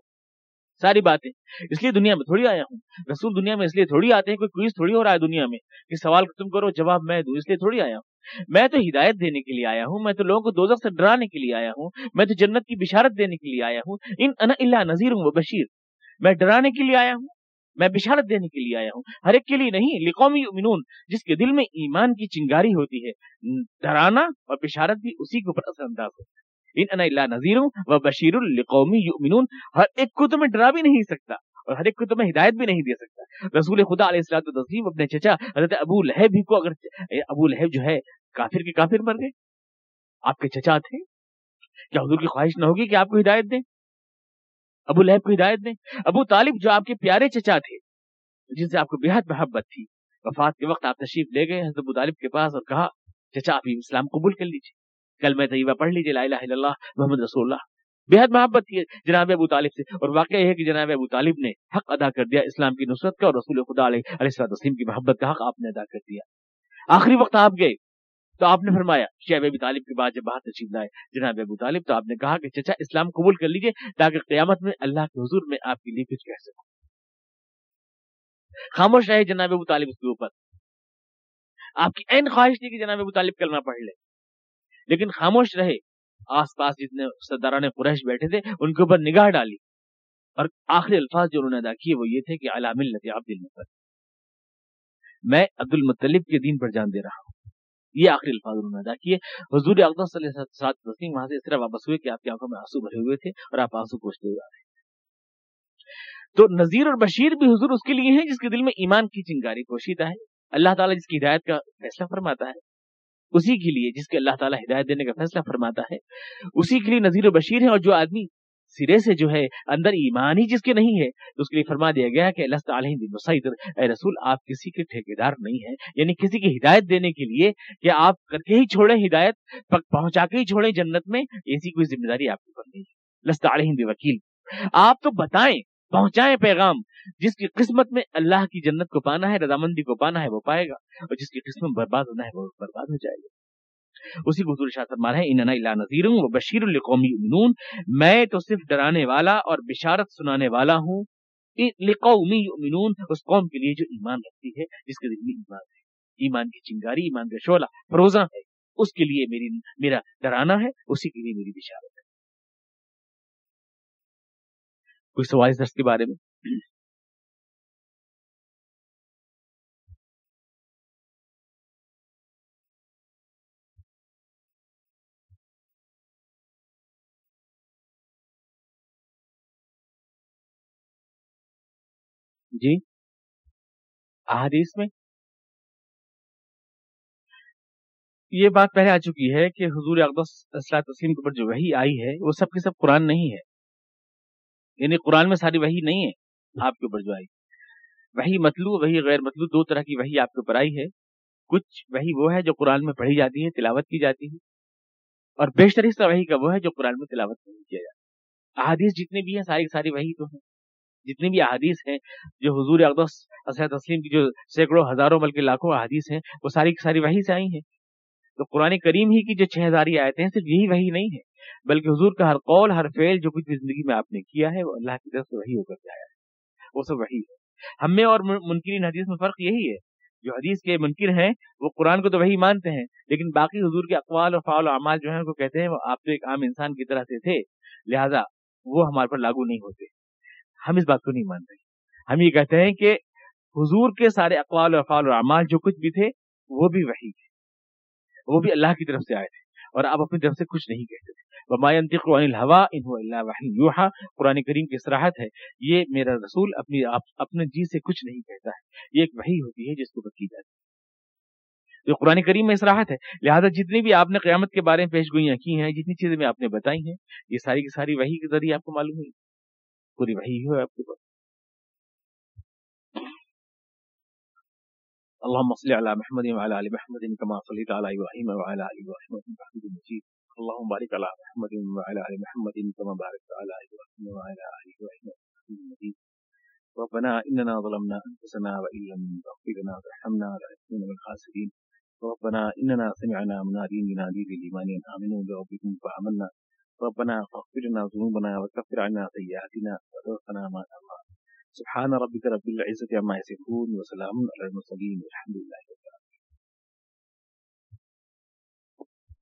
ساری باتیں, اس لیے دنیا میں تھوڑی آیا ہوں. رسول دنیا میں اس لیے تھوڑی آتے ہیں, کوئی کوئز تھوڑی ہو رہا ہے دنیا میں کہ سوال تم کرو جواب میں دوں, اس لیے تھوڑی آیا ہوں. میں تو ہدایت دینے کے لیے آیا ہوں, میں تو لوگوں کو دوزخ سے ڈرانے کے لیے آیا ہوں, میں تو جنت کی بشارت دینے کے لیے آیا ہوں. ان انا الا نذیر و بشیر, میں ڈرانے کے لیے آیا ہوں, میں بشارت دینے کے لیے آیا ہوں, ہر ایک کے لیے نہیں, لقوم یؤمنون, جس کے دل میں ایمان کی چنگاری ہوتی ہے. ڈرانا اور بشارت بھی اسی کے اوپر اثر انداز ہوتا ہے. ان انا الا نذیر و بشیر لقوم یؤمنون, ہر ایک کو تو میں ڈرا بھی نہیں سکتا اور ہر ایک کو تو میں ہدایت بھی نہیں دے سکتا. رسول خدا علیہ الصلوۃ والتسلیم اپنے چچا حضرت ابو لہب ہی کو, اگر ابو لہب جو ہے کافر کے کافر مر گئے, آپ کے چچا تھے, کیا حضور کی خواہش نہ ہوگی کہ آپ کو ہدایت دیں, ابو لہب کو ہدایت دیں؟ ابو طالب جو آپ کے پیارے چچا تھے, جن سے آپ کو بہت محبت تھی, وفات کے وقت آپ تشریف لے گئے حضرت ابو طالب کے پاس اور کہا چچا آپ اسلام قبول کر لیجیے, کلمہ طیبہ پڑھ لیجیے, لا الہ الا اللہ محمد رسول اللہ. بہت محبت تھی جناب ابو طالب سے, اور واقعہ یہ ہے کہ جناب ابو طالب نے حق ادا کر دیا اسلام کی نصرت کا, اور رسول خدا علیہ وسلم کی محبت کا حق آپ نے ادا کر دیا. آخری وقت آپ گئے تو آپ نے فرمایا شیب ابو طالب کے بعد جب باہر تشریف لائے جناب ابو طالب, تو آپ نے کہا کہ چچا اسلام قبول کر لیجئے تاکہ قیامت میں اللہ کے حضور میں آپ کے لیے کچھ کہہ سکوں. خاموش رہے جناب ابو طالب اس کے اوپر, آپ کی عین خواہش تھی کہ جناب ابو طالب کلمہ پڑھ لے, لیکن خاموش رہے. آس پاس جتنے سرداران قریش بیٹھے تھے ان کے اوپر نگاہ ڈالی, اور آخری الفاظ جو انہوں نے ادا کیے وہ یہ تھے کہ علی ملت عبد المطلب, میں عبد المطلب کے دین پر جان دے رہا ہوں. یہ آخری الفاظ انہوں نے ادا کیے. حضور اقدس صلی اللہ علیہ وسلم وہاں سے اس طرح واپس ہوئے کہ آپ کی آنکھوں میں آنسو بھرے ہوئے تھے اور آپ آنسو پوچھتے ہوئے آ رہے. تو نذیر اور بشیر بھی حضور اس کے لیے ہیں جس کے دل میں ایمان کی چنگاری پوشیدہ ہے. اللہ تعالیٰ جس کی ہدایت کا فیصلہ فرماتا ہے اسی کے لیے جس کے اللہ تعالیٰ ہدایت دینے کا فیصلہ فرماتا ہے اسی کے لیے نذیر و بشیر ہے. اور جو آدمی سرے سے جو ہے اندر ایمان ہی جس کے نہیں ہے تو اس کے لیے فرما دیا گیا کہ لست علیہم بمسیطر، اے رسول آپ کسی کے ٹھیکیدار نہیں ہیں، یعنی کسی کی ہدایت دینے کے لیے کہ آپ کر کے ہی چھوڑیں، ہدایت پہنچا کے ہی چھوڑیں جنت میں، ایسی کوئی ذمہ داری آپ کے اوپر نہیں ہے. لست علیہم بوکیل، آپ تو بتائیں پہنچائیں پیغام. جس کی قسمت میں اللہ کی جنت کو پانا ہے، رضامندی کو پانا ہے وہ پائے گا، اور جس کی قسمت برباد ہونا ہے وہ برباد ہو جائے گا. اسی کو حضور شاہ فرما رہے ہیں اننا الا نذیر و بشیر لقوم یؤمنون، میں تو صرف ڈرانے والا اور بشارت سنانے والا ہوں لقوم یؤمنون، اس قوم کے لیے جو ایمان رکھتی ہے، جس کے دل میں ایمان ہے، ایمان کی چنگاری، ایمان کا شعلہ فروزاں ہے، اس کے لیے میرا ڈرانا ہے، اسی کے لیے میری بشارت ہے. کوئی سوال اس درس کے بارے میں؟ جی احادیث میں یہ بات پہلے آ چکی ہے کہ حضور اقدس صلی اللہ علیہ وسلم کے اوپر جو وحی آئی ہے وہ سب کے سب قرآن نہیں ہے، یعنی قرآن میں ساری وحی نہیں ہے آپ کے اوپر جو آئی. وحی مطلوع، وحی غیر مطلوع، دو طرح کی وحی آپ کے اوپر آئی ہے. کچھ وحی وہ ہے جو قرآن میں پڑھی جاتی ہے، تلاوت کی جاتی ہے، اور بیشتر حصہ وحی کا وہ ہے جو قرآن میں تلاوت نہیں کیا جاتا. احادیث جتنے بھی ہیں ساری ساری وحی تو ہیں. جتنی بھی احادیث ہیں جو حضور اقدس صلی اللہ علیہ وسلم کی جو سینکڑوں ہزاروں بلکہ لاکھوں احادیث ہیں وہ ساری کی ساری وحی سے آئی ہیں. تو قرآن کریم ہی کی جو 6000 آیتیں ہیں صرف یہی وحی نہیں ہے، بلکہ حضور کا ہر قول ہر فعل جو کچھ بھی زندگی میں آپ نے کیا ہے وہ اللہ کی طرف سے وحی ہو کر کے آیا ہے، وہ سب وحی ہے. ہم میں اور منکرین حدیث میں فرق یہی ہے، جو حدیث کے منکر ہیں وہ قرآن کو تو وحی مانتے ہیں، لیکن باقی حضور کے اقوال اور فعال و اعمال جو ہیں ان کو کہتے ہیں وہ آپ تو ایک عام انسان کی طرح سے تھے لہٰذا وہ ہمارے پر لاگو نہیں ہوتے. ہم اس بات کو نہیں مانتے، ہم یہ کہتے ہیں کہ حضور کے سارے اقوال و افعال و اعمال جو کچھ بھی تھے وہ بھی وحی تھے، وہ بھی اللہ کی طرف سے آئے تھے، اور آپ اپنی طرف سے کچھ نہیں کہتے تھے. وما ينطق عن الهوى ان هو الا وحی يوحى، قرآن کریم کی صراحت ہے، یہ میرا رسول اپنے جی سے کچھ نہیں کہتا ہے، یہ ایک وحی ہوتی ہے جس کو کی جاتی ہے. یہ قرآن کریم میں صراحت ہے، لہذا جتنی بھی آپ نے قیامت کے بارے میں پیش گوئیاں کی ہیں، جتنی چیزیں میں آپ نے بتائی ہیں، یہ ساری کی ساری وحی کے ذریعے آپ کو معلوم ہوئی، پوری وحی ہو آپ کے پاس. اللهم صل على محمد وعلى ال محمد كما صليت على ابراهيم وعلى ال ابراهيم انك حميد مجيد، اللهم بارك على محمد وعلى ال محمد كما باركت على ابراهيم وعلى ال ابراهيم انك حميد مجيد، ربنا اننا ظلمنا انفسنا وان لم تغفر لنا وترحمنا لنكونن من الخاسرين، ربنا اننا سمعنا مناديا ينادي للايمان ان امنوا بربكم فآمنا، ربنا اغفر لنا ذنوبنا وكفر عنا سيئاتنا وتوفنا مع الابرار، سبحان ربك رب العزة عما يصفون وسلام على المرسلين والحمد لله.